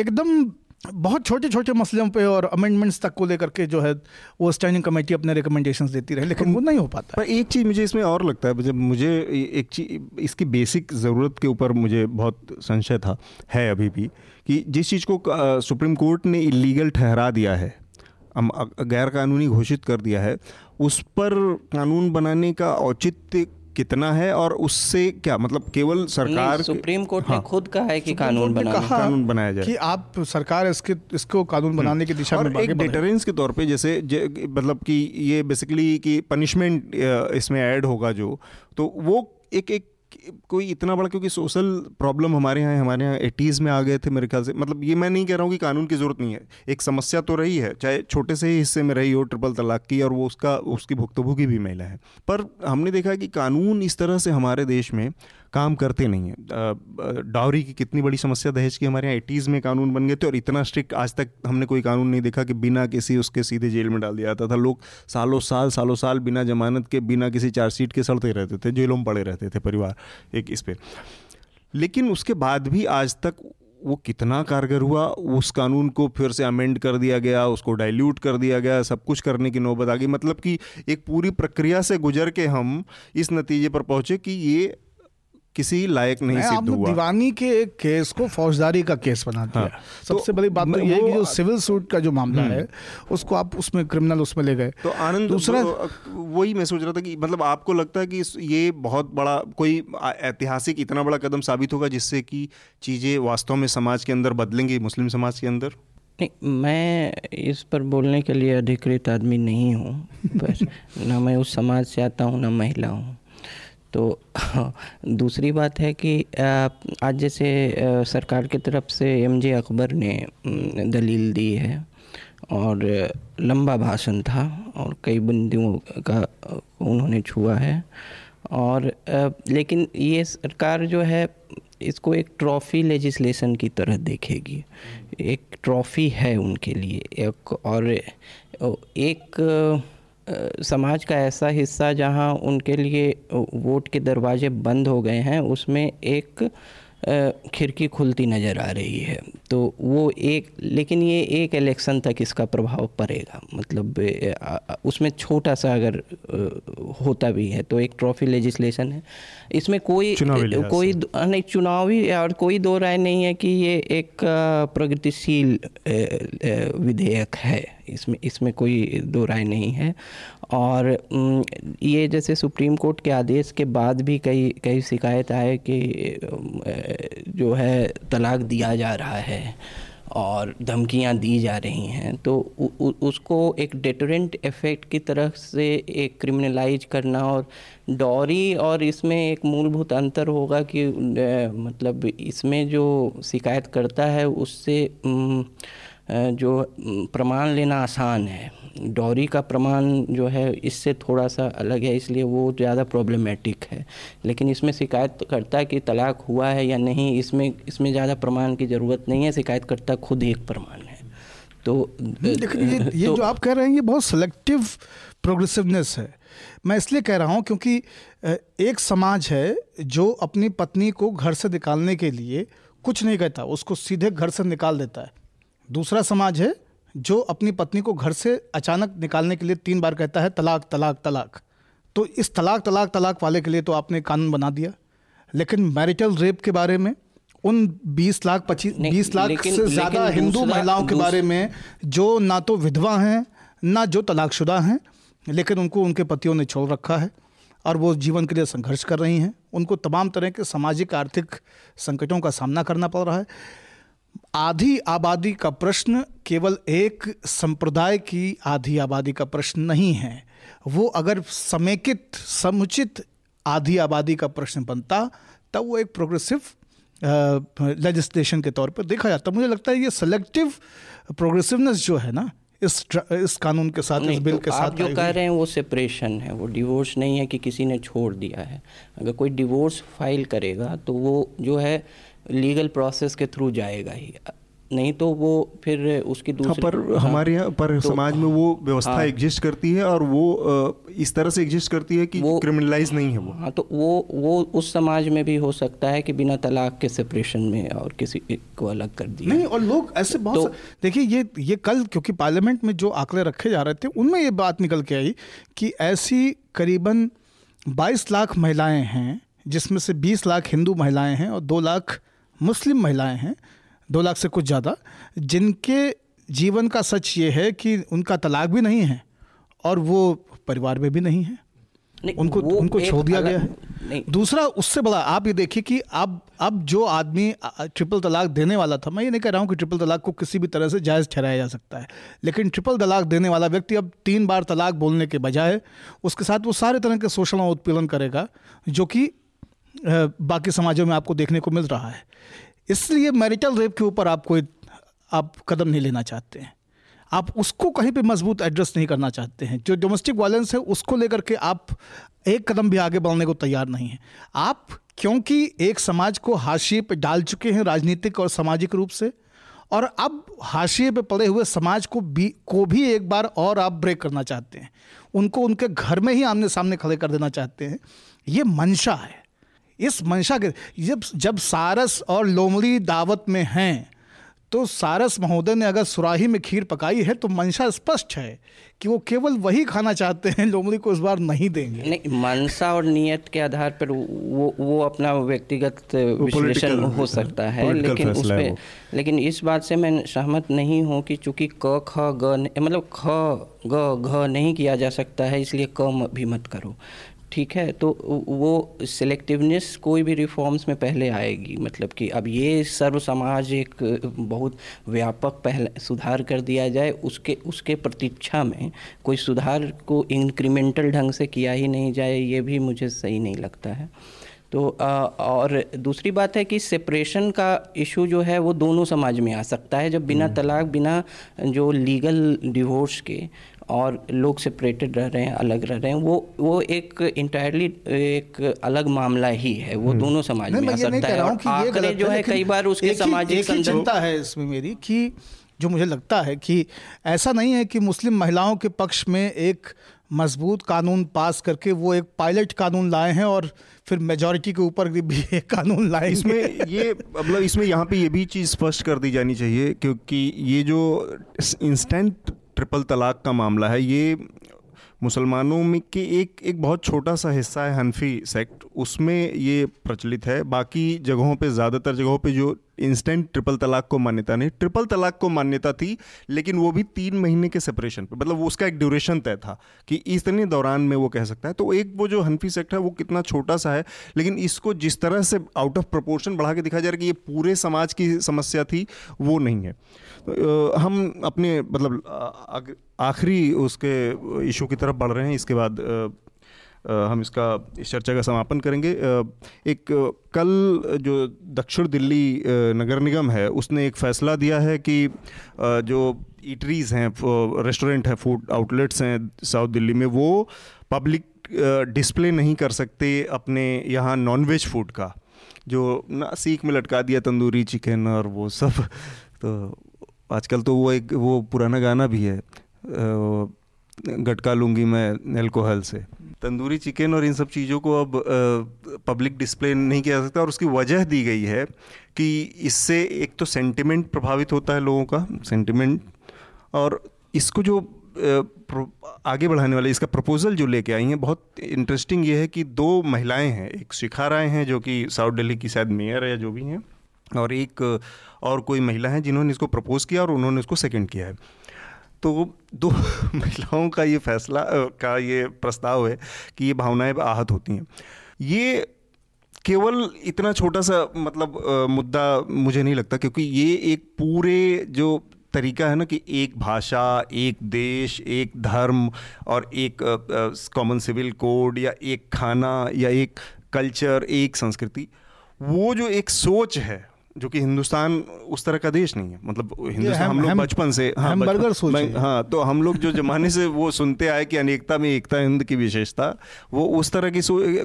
एकदम बहुत छोटे छोटे मसलों पे और अमेंडमेंट्स तक को लेकर के जो है वो स्टैंडिंग कमेटी अपने रिकमेंडेशंस देती रहे, लेकिन वो नहीं हो पाता। पर एक चीज़ मुझे इसमें और लगता है, जब मुझे एक चीज़ इसकी बेसिक ज़रूरत के ऊपर मुझे बहुत संशय था है अभी भी कि जिस चीज़ को सुप्रीम कोर्ट ने इलीगल ठहरा दिया है, गैर कानूनी घोषित कर दिया है, उस पर कानून बनाने का औचित्य कितना है और उससे क्या मतलब केवल सरकार। सुप्रीम कोर्ट हाँ, ने खुद कहा है कि कानून बनाया कानून बनाया जाए कि आप सरकार इसके इसको कानून बनाने की दिशा में एक डेटरेंस के तौर पे जैसे मतलब कि ये बेसिकली कि पनिशमेंट इसमें ऐड होगा जो, तो वो एक एक कोई इतना बड़ा, क्योंकि सोशल प्रॉब्लम हमारे यहाँ हमारे यहाँ एटीज़ में आ गए थे मेरे ख्याल से। मतलब ये मैं नहीं कह रहा हूँ कि कानून की ज़रूरत नहीं है, एक समस्या तो रही है, चाहे छोटे से ही हिस्से में रही हो ट्रिपल तलाक की, और वो उसका उसकी भुक्तभोगी भी महिला है, पर हमने देखा कि कानून इस तरह से हमारे देश में काम करते नहीं हैं। डावरी की कितनी बड़ी समस्या, दहेज की, हमारे यहाँ एटीज़ में कानून बन गए थे और इतना स्ट्रिक्ट आज तक हमने कोई कानून नहीं देखा कि बिना किसी उसके सीधे जेल में डाल दिया जाता था। लोग सालों साल सालों साल बिना जमानत के, बिना किसी चार्जशीट के सड़ते रहते थे, जेलों में पड़े रहते थे परिवार एक इस पे। लेकिन उसके बाद भी आज तक वो कितना कारगर हुआ, उस कानून को फिर से अमेंड कर दिया गया, उसको डाइल्यूट कर दिया गया, सब कुछ करने की नौबत आ गई। मतलब कि एक पूरी प्रक्रिया से गुजर के हम इस नतीजे पर पहुंचे कि ये किसी लायक नहीं सिद्ध हुआ। दीवानी के एक केस को फौजदारी का केस बना दिया। हाँ, सबसे तो बड़ी बात तो ये है कि जो सिविल सूट का जो मामला है उसको आप उसमें क्रिमिनल उसमें ले गए। तो आनंद दूसरा तो वही मैं सोच रहा था कि मतलब आपको लगता है कि ये बहुत बड़ा कोई ऐतिहासिक इतना बड़ा कदम साबित होगा जिससे कि चीज़ें वास्तव में समाज के अंदर बदलेंगी, मुस्लिम समाज के अंदर? नहीं, मैं इस पर बोलने के लिए अधिकृत आदमी नहीं हूँ, ना मैं उस समाज से आता हूँ, ना महिला हूँ। तो दूसरी बात है कि आज जैसे सरकार की तरफ से एम जे अकबर ने दलील दी है और लंबा भाषण था और कई बिंदुओं का उन्होंने छुआ है। और लेकिन ये सरकार जो है इसको एक ट्रॉफ़ी लेजिस्लेशन की तरह देखेगी, एक ट्रॉफ़ी है उनके लिए, एक और एक समाज का ऐसा हिस्सा जहां उनके लिए वोट के दरवाजे बंद हो गए हैं, उसमें एक खिड़की खुलती नज़र आ रही है। तो वो एक, लेकिन ये एक इलेक्शन तक इसका प्रभाव पड़ेगा, मतलब उसमें छोटा सा अगर होता भी है तो एक ट्रॉफी लेजिस्लेशन है। इसमें कोई कोई नहीं चुनावी और कोई दो राय नहीं है कि ये एक प्रगतिशील विधेयक है, इसमें इसमें कोई दो राय नहीं है। और ये जैसे सुप्रीम कोर्ट के आदेश के बाद भी कई कई शिकायत आए कि जो है तलाक दिया जा रहा है और धमकियां दी जा रही हैं, तो उ, उ, उसको एक डेटरेंट इफेक्ट की तरफ से एक क्रिमिनलाइज करना और डॉरी। और इसमें एक मूलभूत अंतर होगा कि ए, मतलब इसमें जो शिकायत करता है उससे उम, जो प्रमाण लेना आसान है, डॉरी का प्रमाण जो है इससे थोड़ा सा अलग है, इसलिए वो ज़्यादा प्रॉब्लमेटिक है। लेकिन इसमें शिकायतकर्ता कि तलाक हुआ है या नहीं, इसमें इसमें ज़्यादा प्रमाण की ज़रूरत नहीं है, शिकायतकर्ता खुद एक प्रमाण है। तो लेकिन ये, ये तो, जो आप कह रहे हैं ये बहुत सेलेक्टिव प्रोग्रेसिवनेस है। मैं इसलिए कह रहा हूँ क्योंकि एक समाज है जो अपनी पत्नी को घर से निकालने के लिए कुछ नहीं कहता, उसको सीधे घर से निकाल देता है। दूसरा समाज है जो अपनी पत्नी को घर से अचानक निकालने के लिए तीन बार कहता है तलाक तलाक तलाक। तो इस तलाक तलाक तलाक वाले के लिए तो आपने कानून बना दिया, लेकिन मैरिटल रेप के बारे में उन बीस लाख पच्चीस बीस लाख से ज़्यादा हिंदू महिलाओं के बारे में जो ना तो विधवा हैं ना जो तलाकशुदा हैं, लेकिन उनको उनके पतियों ने छोड़ रखा है और वो जीवन के लिए संघर्ष कर रही हैं, उनको तमाम तरह के सामाजिक आर्थिक संकटों का सामना करना पड़ रहा है। आधी आबादी का प्रश्न केवल एक संप्रदाय की आधी आबादी का प्रश्न नहीं है, वो अगर समेकित समुचित आधी आबादी का प्रश्न बनता तब वो एक प्रोग्रेसिव लेजिस्लेशन के तौर पर देखा जाता। मुझे लगता है ये सेलेक्टिव प्रोग्रेसिवनेस जो है ना इस इस कानून के साथ, इस बिल तो के साथ आप जो कह रहे हैं वो सेपरेशन है, वो डिवोर्स नहीं है कि किसी ने छोड़ दिया है। अगर कोई डिवोर्स फाइल करेगा तो वो जो है लीगल प्रोसेस के थ्रू जाएगा ही, नहीं तो वो फिर उसकी दूसरी हाँ, पर हाँ, हमारे यहाँ पर तो, समाज में वो व्यवस्था हाँ, एग्जिस्ट करती है और वो इस तरह से एग्जिस्ट करती है कि क्रिमिनलाइज नहीं है वो। हाँ तो वो वो उस समाज में भी हो सकता है कि बिना तलाक के सेपरेशन में और किसी को अलग कर दिया नहीं। और लोग ऐसे बहुत तो, देखिए ये ये कल क्योंकि पार्लियामेंट में जो आंकड़े रखे जा रहे थे उनमें ये बात निकल के आई कि ऐसी करीबन बाईस लाख महिलाएँ हैं जिसमें से बीस लाख हिंदू महिलाएँ हैं और दो लाख मुस्लिम महिलाएं हैं, दो लाख से कुछ ज़्यादा, जिनके जीवन का सच ये है कि उनका तलाक भी नहीं है और वो परिवार में भी नहीं है, नहीं, उनको उनको छोड़ दिया गया है। दूसरा उससे बड़ा आप ये देखिए कि अब अब जो आदमी ट्रिपल तलाक देने वाला था, मैं ये नहीं कह रहा हूँ कि ट्रिपल तलाक को किसी भी तरह से जायज़ ठहराया जा सकता है, लेकिन ट्रिपल तलाक देने वाला व्यक्ति अब तीन बार तलाक बोलने के बजाय उसके साथ वो सारे तरह के शोषण और उत्पीड़न करेगा जो कि बाकी समाजों में आपको देखने को मिल रहा है। इसलिए मैरिटल रेप के ऊपर आप कोई आप कदम नहीं लेना चाहते हैं, आप उसको कहीं पे मजबूत एड्रेस नहीं करना चाहते हैं। जो डोमेस्टिक वायलेंस है उसको लेकर के आप एक कदम भी आगे बढ़ने को तैयार नहीं हैं। आप क्योंकि एक समाज को हाशिए पे डाल चुके हैं राजनीतिक और सामाजिक रूप से, और अब हाशिए पे पड़े हुए समाज को भी को भी एक बार और आप ब्रेक करना चाहते हैं, उनको उनके घर में ही आमने सामने खड़े कर देना चाहते हैं। ये मंशा है। इस मंशा के जब जब सारस और लोमड़ी दावत में हैं तो सारस महोदय ने अगर सुराही में खीर पकाई है तो मंशा स्पष्ट है कि वो केवल वही खाना चाहते हैं, लोमड़ी को इस बार नहीं देंगे। नहीं, मंशा और नियत के आधार पर वो वो अपना व्यक्तिगत विश्लेषण हो सकता है, लेकिन उस पे लेकिन इस बात से मैं सहमत नहीं हूँ कि चूँकि क ख ग मतलब ख ग घ नहीं किया जा सकता है इसलिए क भी मत करो, ठीक है। तो वो सिलेक्टिवनेस कोई भी रिफॉर्म्स में पहले आएगी, मतलब कि अब ये सर्व समाज एक बहुत व्यापक पहले सुधार कर दिया जाए, उसके उसके प्रतीक्षा में कोई सुधार को इंक्रीमेंटल ढंग से किया ही नहीं जाए, ये भी मुझे सही नहीं लगता है। तो और दूसरी बात है कि सेपरेशन का इशू जो है वो दोनों समाज में आ सकता है, जब बिना तलाक, बिना जो लीगल डिवोर्स के और लोग सेपरेटेड रह रहे हैं, अलग रह रहे हैं, वो वो एक इंटायरली एक अलग मामला ही है, वो दोनों समाज में आ सकता है। और आंकड़े जो है कई बार उसके सामाजिक संदर्भ है इसमें मेरी, कि जो मुझे लगता है कि ऐसा नहीं है कि मुस्लिम महिलाओं के पक्ष में एक मजबूत कानून पास करके वो एक पायलट कानून लाए हैं और फिर मेजॉरिटी के ऊपर भी एक कानून लाए। इसमें ये मतलब इसमें यहाँ पे ये भी चीज़ स्पष्ट कर दी जानी चाहिए, क्योंकि ये जो इंस्टेंट ट्रिपल तलाक का मामला है, ये मुसलमानों में के एक एक बहुत छोटा सा हिस्सा है, हनफी सेक्ट, उसमें ये प्रचलित है। बाकी जगहों पे, ज़्यादातर जगहों पे जो इंस्टेंट ट्रिपल तलाक को मान्यता नहीं, ट्रिपल तलाक को मान्यता थी, लेकिन वो भी तीन महीने के सेपरेशन पे, मतलब उसका एक ड्यूरेशन तय था कि इतने दौरान में वो कह सकता है। तो एक वो जो हनफी सेक्ट है वो कितना छोटा सा है, लेकिन इसको जिस तरह से आउट ऑफ प्रोपोर्शन बढ़ा के दिखा जा रहा है कि ये पूरे समाज की समस्या थी, वो नहीं है। तो हम अपने मतलब आखिरी उसके इशू की तरफ बढ़ रहे हैं, इसके बाद हम इसका इस चर्चा का समापन करेंगे। एक कल जो दक्षिण दिल्ली नगर निगम है उसने एक फ़ैसला दिया है कि जो ईटरीज़ हैं, रेस्टोरेंट हैं, फूड आउटलेट्स हैं साउथ दिल्ली में, वो पब्लिक डिस्प्ले नहीं कर सकते अपने यहाँ नॉनवेज फूड का, जो ना सीख में लटका दिया तंदूरी चिकन और वो सब। तो आजकल तो वो एक वो पुराना गाना भी है, गटका लूँगी मैं एल्कोहल से। तंदूरी चिकन और इन सब चीज़ों को अब पब्लिक डिस्प्ले नहीं किया जा सकता, और उसकी वजह दी गई है कि इससे एक तो सेंटिमेंट प्रभावित होता है लोगों का, सेंटिमेंट, और इसको जो आगे बढ़ाने वाले, इसका प्रपोज़ल जो लेके आई हैं, बहुत इंटरेस्टिंग ये है कि दो महिलाएं हैं, एक शिखा राय हैं जो कि साउथ दिल्ली की शायद मेयर है या जो भी हैं, और एक और कोई महिला है जिन्होंने इसको प्रपोज़ किया और उन्होंने उसको सेकेंड किया है। तो दो महिलाओं का ये फैसला का ये प्रस्ताव है कि ये भावनाएं आहत होती हैं। ये केवल इतना छोटा सा मतलब मुद्दा मुझे नहीं लगता, क्योंकि ये एक पूरे जो तरीका है ना कि एक भाषा, एक देश, एक धर्म और एक कॉमन सिविल कोड या एक खाना या एक कल्चर, एक संस्कृति, वो जो एक सोच है, जो कि हिंदुस्तान उस तरह का देश नहीं है। मतलब हिंदुस्तान हम लोग बचपन से हाँ बर्गर सोच हाँ तो हम लोग जो जमाने से वो सुनते आए कि अनेकता में एकता हिंद की विशेषता, वो उस तरह की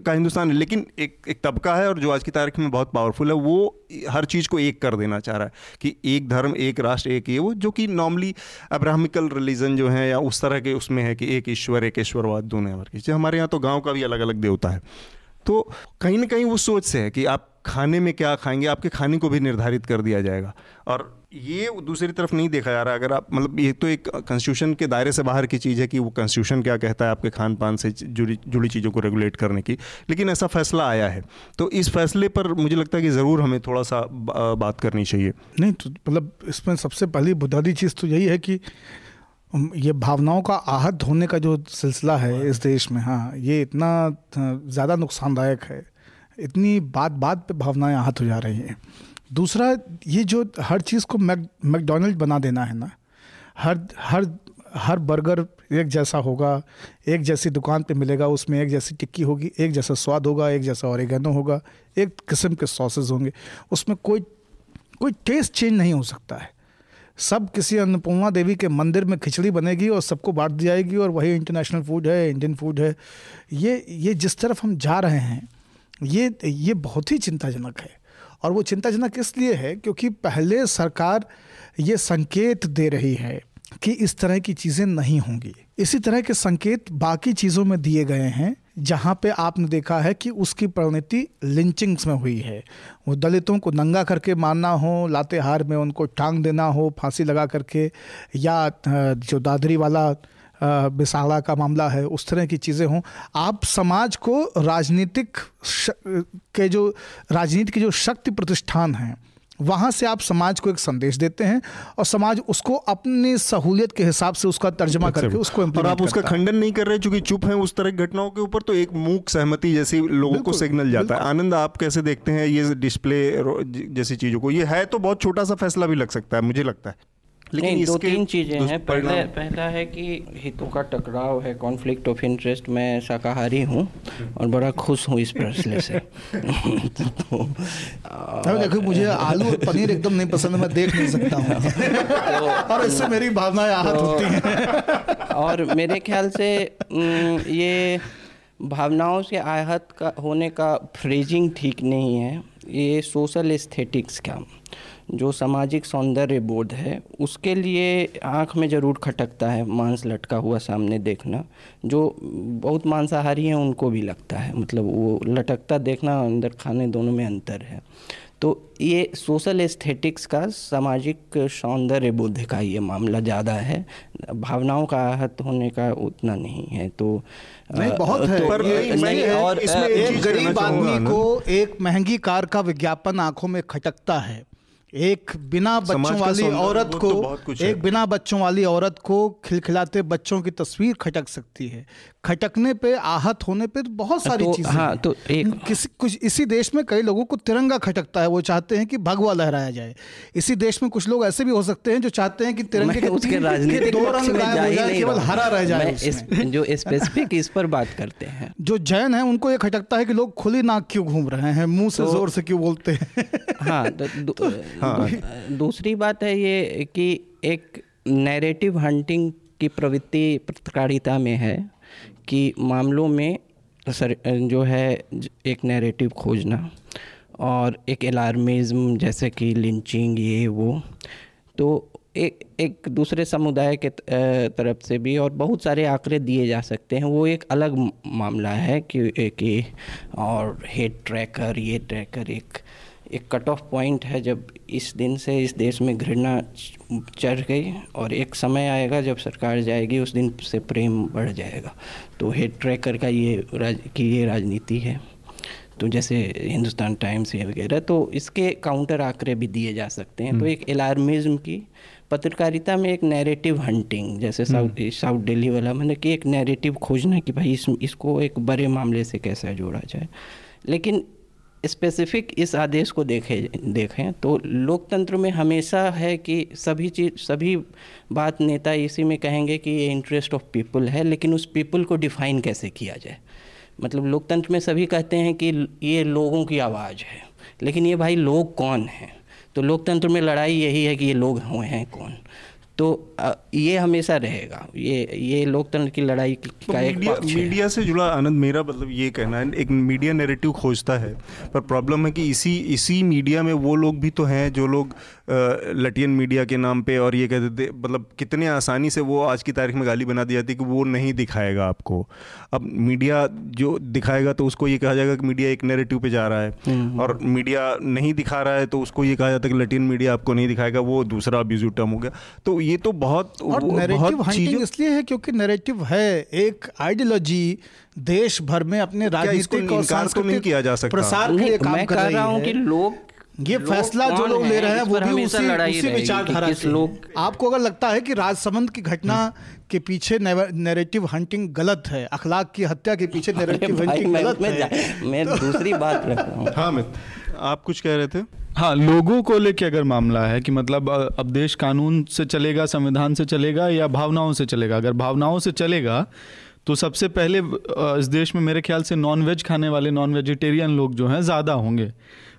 का हिंदुस्तान है। लेकिन एक एक तबका है और जो आज की तारीख में बहुत पावरफुल है, वो हर चीज़ को एक कर देना चाह रहा है कि एक धर्म, एक राष्ट्र, एक ये वो, जो कि नॉर्मली अब्राहमिकल रिलीजन जो है या उस तरह के उसमें है कि एक ईश्वर, एक ईश्वरवाद, दोनों वर्ग। हमारे यहाँ तो गाँव का भी अलग अलग देवता है। तो कहीं ना कहीं वो सोच से है कि आप खाने में क्या खाएंगे, आपके खाने को भी निर्धारित कर दिया जाएगा, और ये दूसरी तरफ नहीं देखा जा रहा। अगर आप मतलब ये तो एक कॉन्स्टिट्यूशन के दायरे से बाहर की चीज़ है कि वो कॉन्स्टिट्यूशन क्या कहता है आपके खान पान से जुड़ी जुड़ी चीज़ों को रेगुलेट करने की, लेकिन ऐसा फैसला आया है। तो इस फैसले पर मुझे लगता है कि ज़रूर हमें थोड़ा सा बात करनी चाहिए। नहीं तो मतलब इसमें सबसे पहली बुनियादी चीज़ तो यही है कि ये भावनाओं का आहत होने का जो सिलसिला है इस देश में, हाँ, ये इतना ज़्यादा नुकसानदायक है, इतनी बात बात पे भावनाएं आहत हो जा रही हैं। दूसरा, ये जो हर चीज़ को मैक मैकडोनल्ड बना देना है ना, हर हर हर बर्गर एक जैसा होगा, एक जैसी दुकान पे मिलेगा, उसमें एक जैसी टिक्की होगी, एक जैसा स्वाद होगा, एक जैसा ओरिगैनो होगा, एक किस्म के सॉसेज होंगे, उसमें कोई कोई टेस्ट चेंज नहीं हो सकता है। सब किसी अन्नपूर्णा देवी के मंदिर में खिचड़ी बनेगी और सबको बांट दी जाएगी और वही इंटरनेशनल फूड है, इंडियन फूड है। ये ये जिस तरफ हम जा रहे हैं, ये ये बहुत ही चिंताजनक है। और वो चिंताजनक इसलिए है क्योंकि पहले सरकार ये संकेत दे रही है कि इस तरह की चीज़ें नहीं होंगी। इसी तरह के संकेत बाकी चीज़ों में दिए गए हैं, जहाँ पे आपने देखा है कि उसकी परिणति लिंचिंग्स में हुई है। वो दलितों को नंगा करके मारना हो, लातेहार में उनको टांग देना हो फांसी लगा करके, या जो दादरी वाला बिसाड़ा का मामला है, उस तरह की चीज़ें हों। आप समाज को राजनीतिक के जो राजनीति के जो शक्ति प्रतिष्ठान हैं, वहाँ से आप समाज को एक संदेश देते हैं और समाज उसको अपनी सहूलियत के हिसाब से उसका तर्जमा करके उसको और आप उसका खंडन नहीं कर रहे चूंकि चुप हैं उस तरह की घटनाओं के ऊपर। तो एक मूक सहमति जैसी लोगों को सिग्नल जाता है। आनंद, आप कैसे देखते हैं ये डिस्प्ले जैसी चीज़ों को? ये है तो बहुत छोटा सा फैसला भी लग सकता है, मुझे लगता है। लेकिन दो तीन चीजें हैं। पहले पहला है कि हितों का टकराव है, कॉन्फ्लिक्ट ऑफ इंटरेस्ट। मैं शाकाहारी हूँ और बड़ा खुश हूँ इस फैसले से। तो देखो मुझे आलू और पनीर एकदम नहीं पसंद, मैं देख नहीं सकता हूँ और इससे मेरी भावनाएं आहत होती हैं। और मेरे ख्याल से ये भावनाओं से आहत का होने का फ्रेजिंग ठीक नहीं है। ये सोशल एस्थेटिक्स का जो सामाजिक सौंदर्य बोध है उसके लिए आंख में ज़रूर खटकता है मांस लटका हुआ सामने देखना। जो बहुत मांसाहारी हैं उनको भी लगता है, मतलब वो लटकता देखना और अंदर खाने दोनों में अंतर है। तो ये सोशल एस्थेटिक्स का, सामाजिक सौंदर्य बोध का ये मामला ज़्यादा है, भावनाओं का आहत होने का उतना नहीं है। तो नहीं, बहुत तो है पर ये, नहीं है। और इसमें एक गरीब आदमी को एक महंगी कार का विज्ञापन आंखों में खटकता है, एक बिना बच्चों वाली औरत को तो एक बिना बच्चों वाली औरत को खिलखिलाते बच्चों की तस्वीर खटक सकती है। खटकने पे, आहत होने पे तो बहुत सारी तो, चीजें हाँ, तो एक किसी कुछ इसी देश में कई लोगों को तिरंगा खटकता है, वो चाहते हैं कि भगवा लहराया जाए। इसी देश में कुछ लोग ऐसे भी हो सकते हैं जो चाहते हैं कि तिरंगे के उसके राजनीतिक दो रंग केवल हरा रह जाए। जो स्पेसिफिक इस पर बात करते हैं, जो जैन है उनको ये खटकता है कि लोग खुली नाक क्यों घूम रहे हैं, मुंह से जोर से क्यों बोलते हैं। हाँ। दूसरी बात है ये कि एक नैरेटिव हंटिंग की प्रवृत्ति पत्रकारिता में है कि मामलों में सर जो है एक नैरेटिव खोजना और एक अलार्मिज्म, जैसे कि लिंचिंग, ये वो तो एक एक दूसरे समुदाय के तरफ से भी और बहुत सारे आंकड़े दिए जा सकते हैं। वो एक अलग मामला है कि, कि और हेट ट्रैकर, ये ट्रैकर एक एक कट ऑफ पॉइंट है। जब इस दिन से इस देश में घृणा चढ़ गई और एक समय आएगा जब सरकार जाएगी उस दिन से प्रेम बढ़ जाएगा। तो हेट ट्रैकर का ये राज की ये राजनीति है। तो जैसे हिंदुस्तान टाइम्स ये वगैरह, तो इसके काउंटर आंकड़े भी दिए जा सकते हैं। तो एक अलार्मिज्म की पत्रकारिता में एक नैरेटिव हंटिंग, जैसे साउथ साउथ दिल्ली वाला, मतलब कि एक नैरेटिव खोजना कि भाई इस, इसको एक बड़े मामले से कैसे जोड़ा जाए। लेकिन स्पेसिफिक इस आदेश को देखे देखें तो लोकतंत्र में हमेशा है कि सभी चीज सभी बात नेता इसी में कहेंगे कि ये इंटरेस्ट ऑफ पीपल है, लेकिन उस पीपल को डिफाइन कैसे किया जाए। मतलब लोकतंत्र में सभी कहते हैं कि ये लोगों की आवाज़ है, लेकिन ये भाई लोग कौन हैं। तो लोकतंत्र में लड़ाई यही है कि ये लोग हुए हैं कौन। तो ये हमेशा रहेगा, ये ये लोकतंत्र की लड़ाई का एक पक्ष है। मीडिया से जुड़ा आनंद मेरा मतलब ये कहना है, एक मीडिया नैरेटिव खोजता है, पर प्रॉब्लम है कि इसी इसी मीडिया में वो लोग भी तो हैं जो लोग लटियन मीडिया के नाम पे और ये कहते थे, मतलब कितने आसानी से वो आज की तारीख में गाली बना दी जाती है कि वो नहीं दिखाएगा आपको। अब मीडिया जो दिखाएगा तो उसको ये कहा जाएगा कि मीडिया एक नैरेटिव पे जा रहा है, और मीडिया नहीं दिखा रहा है तो उसको ये कहा जाता है कि लटियन मीडिया आपको नहीं दिखाएगा, वो दूसरा अब्यूजिव टर्म हो गया। तो ये तो बहुत और नैरेटिव हंटिंग इसलिए है क्योंकि नैरेटिव है, एक आइडियोलॉजी देश भर में अपने राजनीतिक और सांस्कृतिक प्रसार के लिए काम कर रहा हूं कि लोग ये फैसला जो लोग ले रहे हैं वो भी उसी उसी विचारधारा के लोग। आपको अगर लगता है कि राजसमंद की घटना के पीछे नैरेटिव हंटिंग गलत है, अखलाक की हत्या के पीछे नैरेटिव हंटिंग गलत है, मैं दूसरी बात रखता हूं। हां मैं आप कुछ कह रहे थे। हाँ, लोगों को लेके अगर मामला है कि मतलब अब देश कानून से चलेगा, संविधान से चलेगा या भावनाओं से चलेगा। अगर भावनाओं से चलेगा तो सबसे पहले इस देश में मेरे ख्याल से नॉन वेज खाने वाले, नॉन वेजिटेरियन लोग जो हैं ज़्यादा होंगे,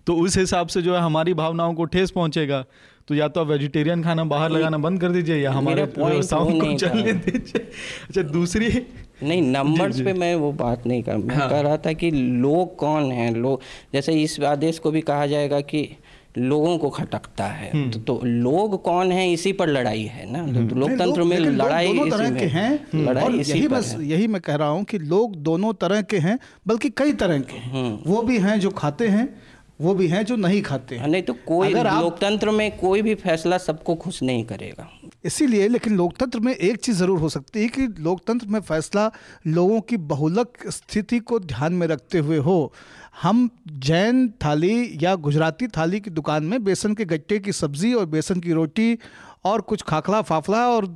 तो उस हिसाब से जो है हमारी भावनाओं को ठेस पहुंचेगा। तो या तो आप वेजिटेरियन खाना बाहर लगाना बंद कर दीजिए या हमारे व्यवसायों को चलने दीजिए। अच्छा दूसरी नहीं, नंबर्स पे मैं वो बात नहीं कर मैं हाँ। कह रहा था कि लोग कौन हैं। लोग जैसे इस आदेश को भी कहा जाएगा कि लोगों को खटकता है, तो, तो लोग कौन हैं इसी पर लड़ाई है ना। तो लोकतंत्र में लड़ाई दोनों तरह के हैं, लड़ाई यही बस यही मैं कह रहा हूँ कि लोग दोनों तरह के हैं, बल्कि कई तरह के हैं। वो भी हैं जो खाते हैं, वो भी हैं जो नहीं खाते हैं। नहीं तो कोई लोकतंत्र में कोई भी फैसला सबको खुश नहीं करेगा, इसीलिए। लेकिन लोकतंत्र में एक चीज़ ज़रूर हो सकती है कि लोकतंत्र में फैसला लोगों की बहुलक स्थिति को ध्यान में रखते हुए हो। हम जैन थाली या गुजराती थाली की दुकान में बेसन के गट्टे की सब्ज़ी और बेसन की रोटी और कुछ खाखला फाफला और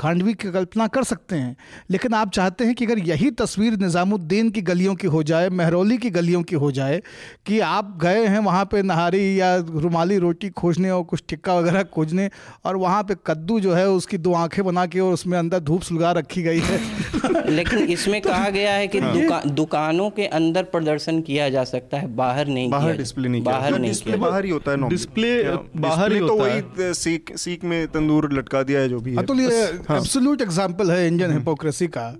खांडवी की कल्पना कर सकते हैं, लेकिन आप चाहते हैं कि अगर यही तस्वीर निज़ामुद्दीन की गलियों की हो जाए, महरौली की गलियों की हो जाए कि आप गए हैं वहाँ पे नहारी या रुमाली रोटी खोजने और कुछ टिक्का वगैरह खोजने, और वहाँ पे कद्दू जो है उसकी दो आँखें बना के और उसमें अंदर धूप सुलगा रखी गई है। लेकिन इसमें कहा गया है कि दुका, दुकानों के अंदर प्रदर्शन किया जा सकता है, बाहर नहीं, बाहर डिस्प्ले नहीं, बाहर नहीं, बाहर ही होता है डिस्प्ले, बाहर ही तो वही सीख सीख में तंदूर लटका दिया है जो भी है। अतुल ये एब्सोल्यूट एग्जांपल है इंडियन हिपोक्रेसी का,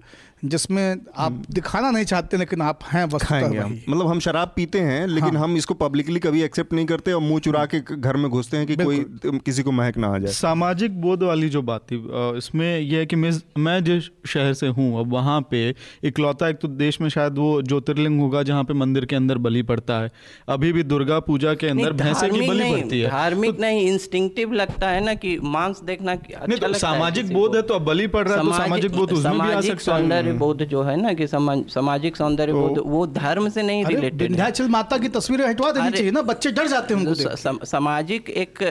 जिसमें आप दिखाना नहीं चाहते लेकिन आप हैं वस्तुतः वही। मतलब हम शराब पीते हैं लेकिन हाँ। हम इसको पब्लिकली कभी एक्सेप्ट नहीं करते और मुंह चुरा के घर में घुसते हैं कि कोई किसी को महक ना आ जाए। सामाजिक बोध वाली जो बात थी इसमें यह है कि मैं मैं जिस शहर से हूँ, अब वहाँ पे इकलौता एक तो देश में शायद वो ज्योतिर्लिंग होगा जहाँ पे मंदिर के अंदर बलि पड़ता है। अभी भी दुर्गा पूजा के अंदर भैंसे की बलि पड़ती है। धार्मिक नहीं, इंस्टिंक्टिव लगता है ना कि मांस देखना सामाजिक बोध है, तो बलि पड़ रहा है तो सामाजिक बोध उसमें भी आ सकता है। बोध जो है ना कि सामाजिक सौंदर्य बोध वो धर्म से नहीं रिलेटेड है। विंध्याचल माता की तस्वीरें हटवा देनी चाहिए ना, बच्चे डर जाते हैं उनको देख। सामाजिक एक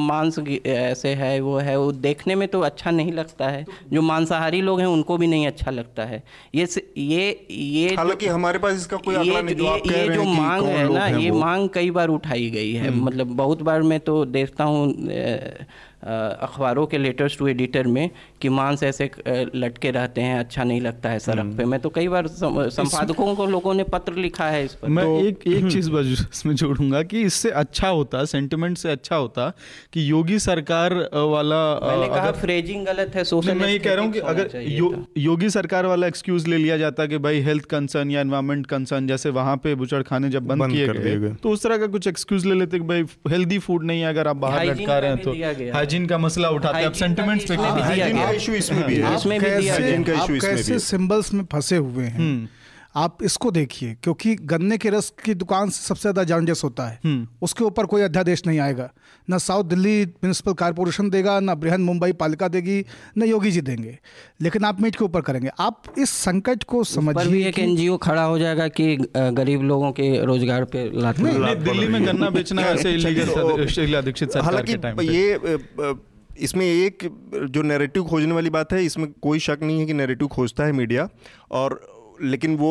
मांस ऐसे है वो है, वो देखने में तो अच्छा नहीं लगता है, जो मांसाहारी लोग हैं उनको भी नहीं अच्छा लगता है। ये ये ये हालांकि हमारे पास इसका कोई आंकड़ा नहीं, जो आप कह रहे हैं ये जो मांग है ना, ये मांग कई बार उठाई गई है। मतलब बहुत बार मैं तो देखता हूँ अखबारों के लेटर्स टू एडिटर में कि मांस ऐसे लटके रहते हैं, अच्छा नहीं लगता है सड़क पे। मैं तो कई बार संपादकों को लोगों ने पत्र लिखा है इस पर। मैं तो एक एक चीज़ बस इसमें जोड़ूंगा कि इससे अच्छा होता, सेंटिमेंट से अच्छा होता कि योगी सरकार वाला, मैंने कहा फ्रेजिंग गलत है, सोशल नहीं कह रहा हूँ कि अगर यो, योगी सरकार वाला एक्सक्यूज ले लिया जाता कि भाई हेल्थ कंसर्न या एनवायरमेंट कंसर्न, जैसे वहाँ पे बुचड़खाने जब बंद किए गए तो उस तरह का कुछ एक्सक्यूज ले लेते कि भाई हेल्दी फूड नहीं है अगर आप बाहर लटका रहे हैं तो जिनका मसला उठाते हैं। सेंटिमेंट्स पे का इशू इसमें भी है, इसमें भी दिया है जिनका इशू इसमें भी है। आप कैसे सिंबल्स में फंसे हुए हैं, आप इसको देखिए, क्योंकि गन्ने के रस की दुकान से सबसे ज़्यादा जॉन्डिस होता है, उसके ऊपर कोई अध्यादेश नहीं आएगा, ना साउथ दिल्ली म्यूनसिपल कॉरपोरेशन देगा, ना बृहन मुंबई पालिका देगी, ना योगी जी देंगे, लेकिन आप मीट के ऊपर करेंगे। आप इस संकट को समझिए। एक एनजीओ खड़ा हो जाएगा कि गरीब लोगों के रोजगार पे लात मारना। दिल्ली में गन्ना बेचना ऐसे इलीगल, शीला दीक्षित सरकार के टाइम पे ये, इसमें एक जो नैरेटिव खोजने वाली बात है, इसमें कोई शक नहीं है कि नैरेटिव खोजता है मीडिया, और लेकिन वो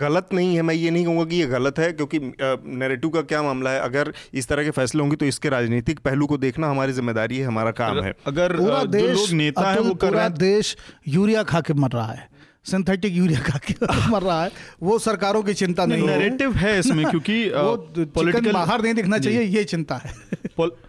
गलत नहीं है। मैं ये नहीं कहूँगा कि ये गलत है, क्योंकि नैरेटिव का क्या मामला है, अगर इस तरह के फैसले होंगे तो इसके राजनीतिक पहलू को देखना हमारी जिम्मेदारी है, हमारा काम है। अगर पूरा देश नेता है वो पूरा देश यूरिया खा के मर रहा है, सिंथेटिक यूरिया खा के मर रहा है, वो सरकारों की चिंता नहीं, नहीं है। नैरेटिव है इसमें, क्योंकि पॉलिटिकल बाहर नहीं दिखना चाहिए, ये चिंता है।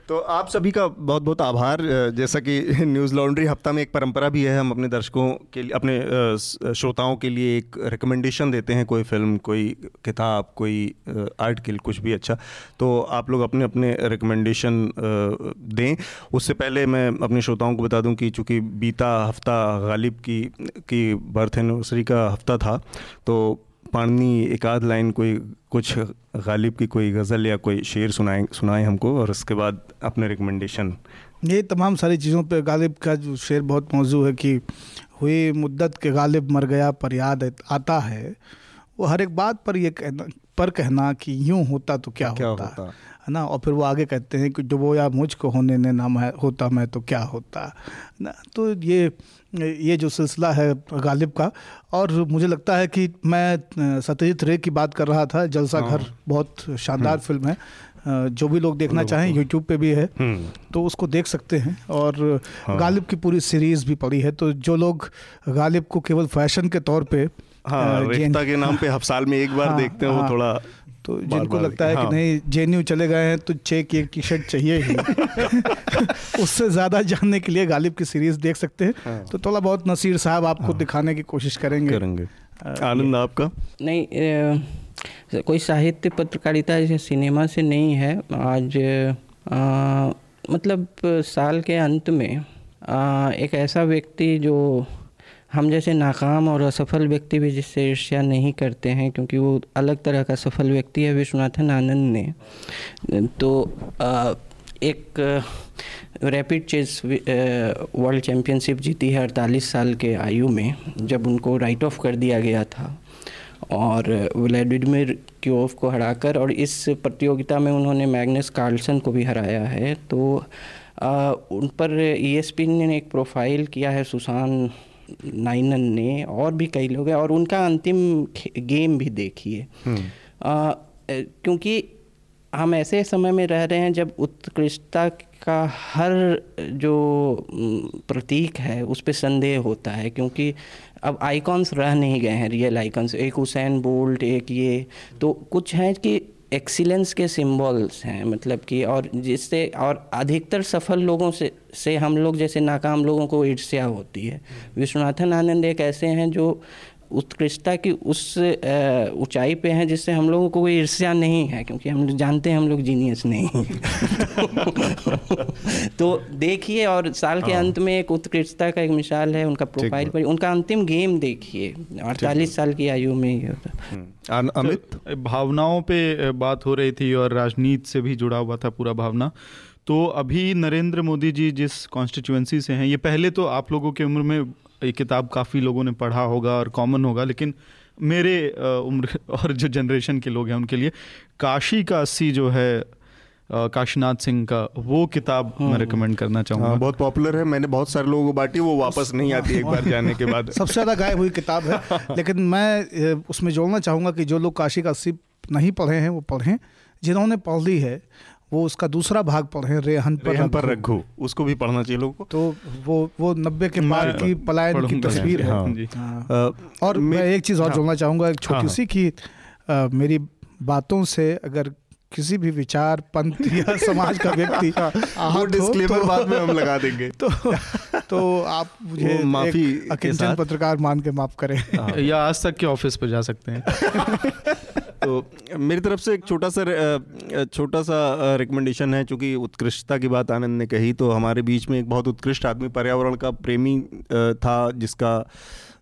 तो आप सभी का बहुत बहुत आभार। जैसा कि न्यूज़ लॉन्ड्री हफ्ता में एक परंपरा भी है, हम अपने दर्शकों के लिए, अपने श्रोताओं के लिए एक रिकमेंडेशन देते हैं, कोई फिल्म, कोई किताब, कोई आर्टिकल, कुछ भी अच्छा। तो आप लोग अपने अपने रिकमेंडेशन दें। उससे पहले मैं अपने श्रोताओं को बता दूं कि चूँकि बीता हफ्ता गालिब की की बर्थ एनिवर्सरी का हफ्ता था, तो पाणनी एक आध लाइन कोई कुछ गालिब की कोई गज़ल या कोई शेर सुनाए सुनाए हमको, और उसके बाद अपने रिकमेंडेशन। ये तमाम सारी चीज़ों पे गालिब का जो शेर बहुत मौजू है कि हुई मुद्दत के गालिब मर गया पर याद आता है, वो हर एक बात पर ये कहना पर कहना कि यूँ होता तो क्या, क्या होता, होता? ना। और फिर वो आगे कहते हैं कि डुबोया मुझको होने ने ना मैं होता मैं तो क्या होता ना। तो ये ये जो सिलसिला है गालिब का, और मुझे लगता है कि मैं सत्यजीत रे की बात कर रहा था, जलसा घर बहुत शानदार फिल्म है, जो भी लोग देखना चाहें यूट्यूब पे भी है तो उसको देख सकते हैं, और गालिब की पूरी सीरीज़ भी पड़ी है। तो जो लोग गालिब को केवल फैशन के तौर पर रिश्ता के नाम पे हर साल में एक बार देखते हैं, वो थोड़ा तो बार जिनको बार लगता है कि हाँ। नहीं जेएनयू चले गए हैं तो छः की एक टी शर्ट चाहिए ही। उससे ज़्यादा जानने के लिए गालिब की सीरीज़ देख सकते हैं। हाँ। तो थोड़ा बहुत नसीर साहब आपको हाँ। दिखाने की कोशिश करेंगे करेंगे आनंद आपका नहीं ए, कोई साहित्य पत्रकारिता या सिनेमा से नहीं है। आज आ, मतलब साल के अंत में आ, एक ऐसा व्यक्ति जो हम जैसे नाकाम और असफल व्यक्ति भी जिससे ईर्ष्या नहीं करते हैं, क्योंकि वो अलग तरह का सफल व्यक्ति है, विश्वनाथन आनंद ने तो आ, एक रैपिड चेस वर्ल्ड चैम्पियनशिप जीती है अड़तालीस साल के आयु में, जब उनको राइट ऑफ कर दिया गया था, और व्लादिमीर क्योव को हराकर, और इस प्रतियोगिता में उन्होंने मैग्नस कार्लसन को भी हराया है। तो आ, उन पर ई एस पी एन ने एक प्रोफाइल किया है सुसान नाइनन ने, और भी कई लोग हैं, और उनका अंतिम गेम भी देखिए, क्योंकि हम ऐसे समय में रह रहे हैं जब उत्कृष्टता का हर जो प्रतीक है उस पर संदेह होता है, क्योंकि अब आइकॉन्स रह नहीं गए हैं, रियल आइकॉन्स, एक हुसैन बोल्ट, एक ये, तो कुछ हैं कि एक्सीलेंस के सिंबल्स हैं, मतलब कि, और जिससे, और अधिकतर सफल लोगों से से हम लोग जैसे नाकाम लोगों को ईर्ष्या होती है। विश्वनाथन आनंद एक ऐसे हैं जो उत्कृष्टता की उस ऊंचाई पे हैं जिससे हम लोगों को कोई ईर्ष्या नहीं है, क्योंकि हम जानते हैं हम लोग जीनियस नहीं तो देखिए, और साल के अंत में एक उत्कृष्टता का एक मिसाल है, उनका प्रोफाइल पर, उनका अंतिम गेम देखिए, अड़तालीस साल की आयु में ये होता। अमित, भावनाओं पे बात हो रही थी और राजनीति से भी जुड़ा हुआ था पूरा भावना, तो अभी नरेंद्र मोदी जी जिस कॉन्स्टिट्यूएंसी से हैं, ये पहले तो आप लोगों की उम्र में ये किताब काफ़ी लोगों ने पढ़ा होगा और कॉमन होगा, लेकिन मेरे उम्र और जो जनरेशन के लोग हैं उनके लिए काशी का अस्सी जो है काशीनाथ सिंह का, वो किताब मैं रिकमेंड करना चाहूँगा, बहुत पॉपुलर है, मैंने बहुत सारे लोगों को बांटी, वो वापस नहीं आती एक बार जाने के बाद सबसे ज़्यादा गायब हुई किताब है। लेकिन मैं उसमें जोड़ना चाहूँगा कि जो लोग काशी का अस्सी नहीं पढ़े हैं वो पढ़ें, जिन्होंने पढ़ ली है वो उसका दूसरा भाग पढ़ें, रेहन पर रेहन पर रघु, उसको भी पढ़ना चाहिए लोगों को, तो वो वो नब्बे के मार की पलायन की तस्वीर है। हाँ। हाँ। और मैं एक चीज़ और जोड़ना चाहूँगा, एक छोटी सी, कि मेरी बातों से अगर किसी भी विचार, पंथ या समाज का व्यक्ति वो डिस्क्लेमर बाद में हम लगा देंगे, तो तो आप मुझे माफी के साथ पत्रकार मान के माफ करें, या आज तक के ऑफिस पर जा सकते हैं। तो मेरी तरफ से एक छोटा सा छोटा सा रिकमेंडेशन है, चूँकि उत्कृष्टता की बात आनंद ने कही, तो हमारे बीच में एक बहुत उत्कृष्ट आदमी, पर्यावरण का प्रेमी था, जिसका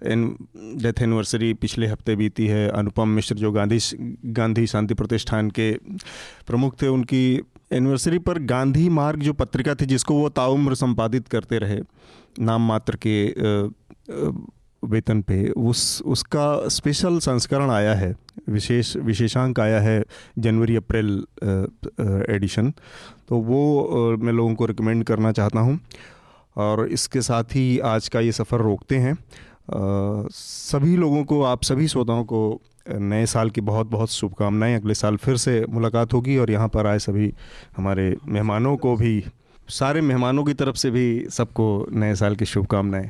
डेथ एनिवर्सरी पिछले हफ्ते बीती है, अनुपम मिश्र, जो गांधी गांधी शांति प्रतिष्ठान के प्रमुख थे। उनकी एनिवर्सरी पर गांधी मार्ग जो पत्रिका थी, जिसको वो ताउम्र संपादित करते रहे नाम मात्र के वेतन पे, उस उसका स्पेशल संस्करण आया है, विशेष विशेषांक आया है, जनवरी अप्रैल एडिशन, तो वो मैं लोगों को रिकमेंड करना चाहता हूँ। और इसके साथ ही आज का ये सफ़र रोकते हैं, Uh, सभी लोगों को, आप सभी श्रोताओं को नए साल की बहुत बहुत शुभकामनाएं। अगले साल फिर से मुलाकात होगी, और यहाँ पर आए सभी हमारे मेहमानों को भी, सारे मेहमानों की तरफ से भी सबको नए साल की शुभकामनाएं।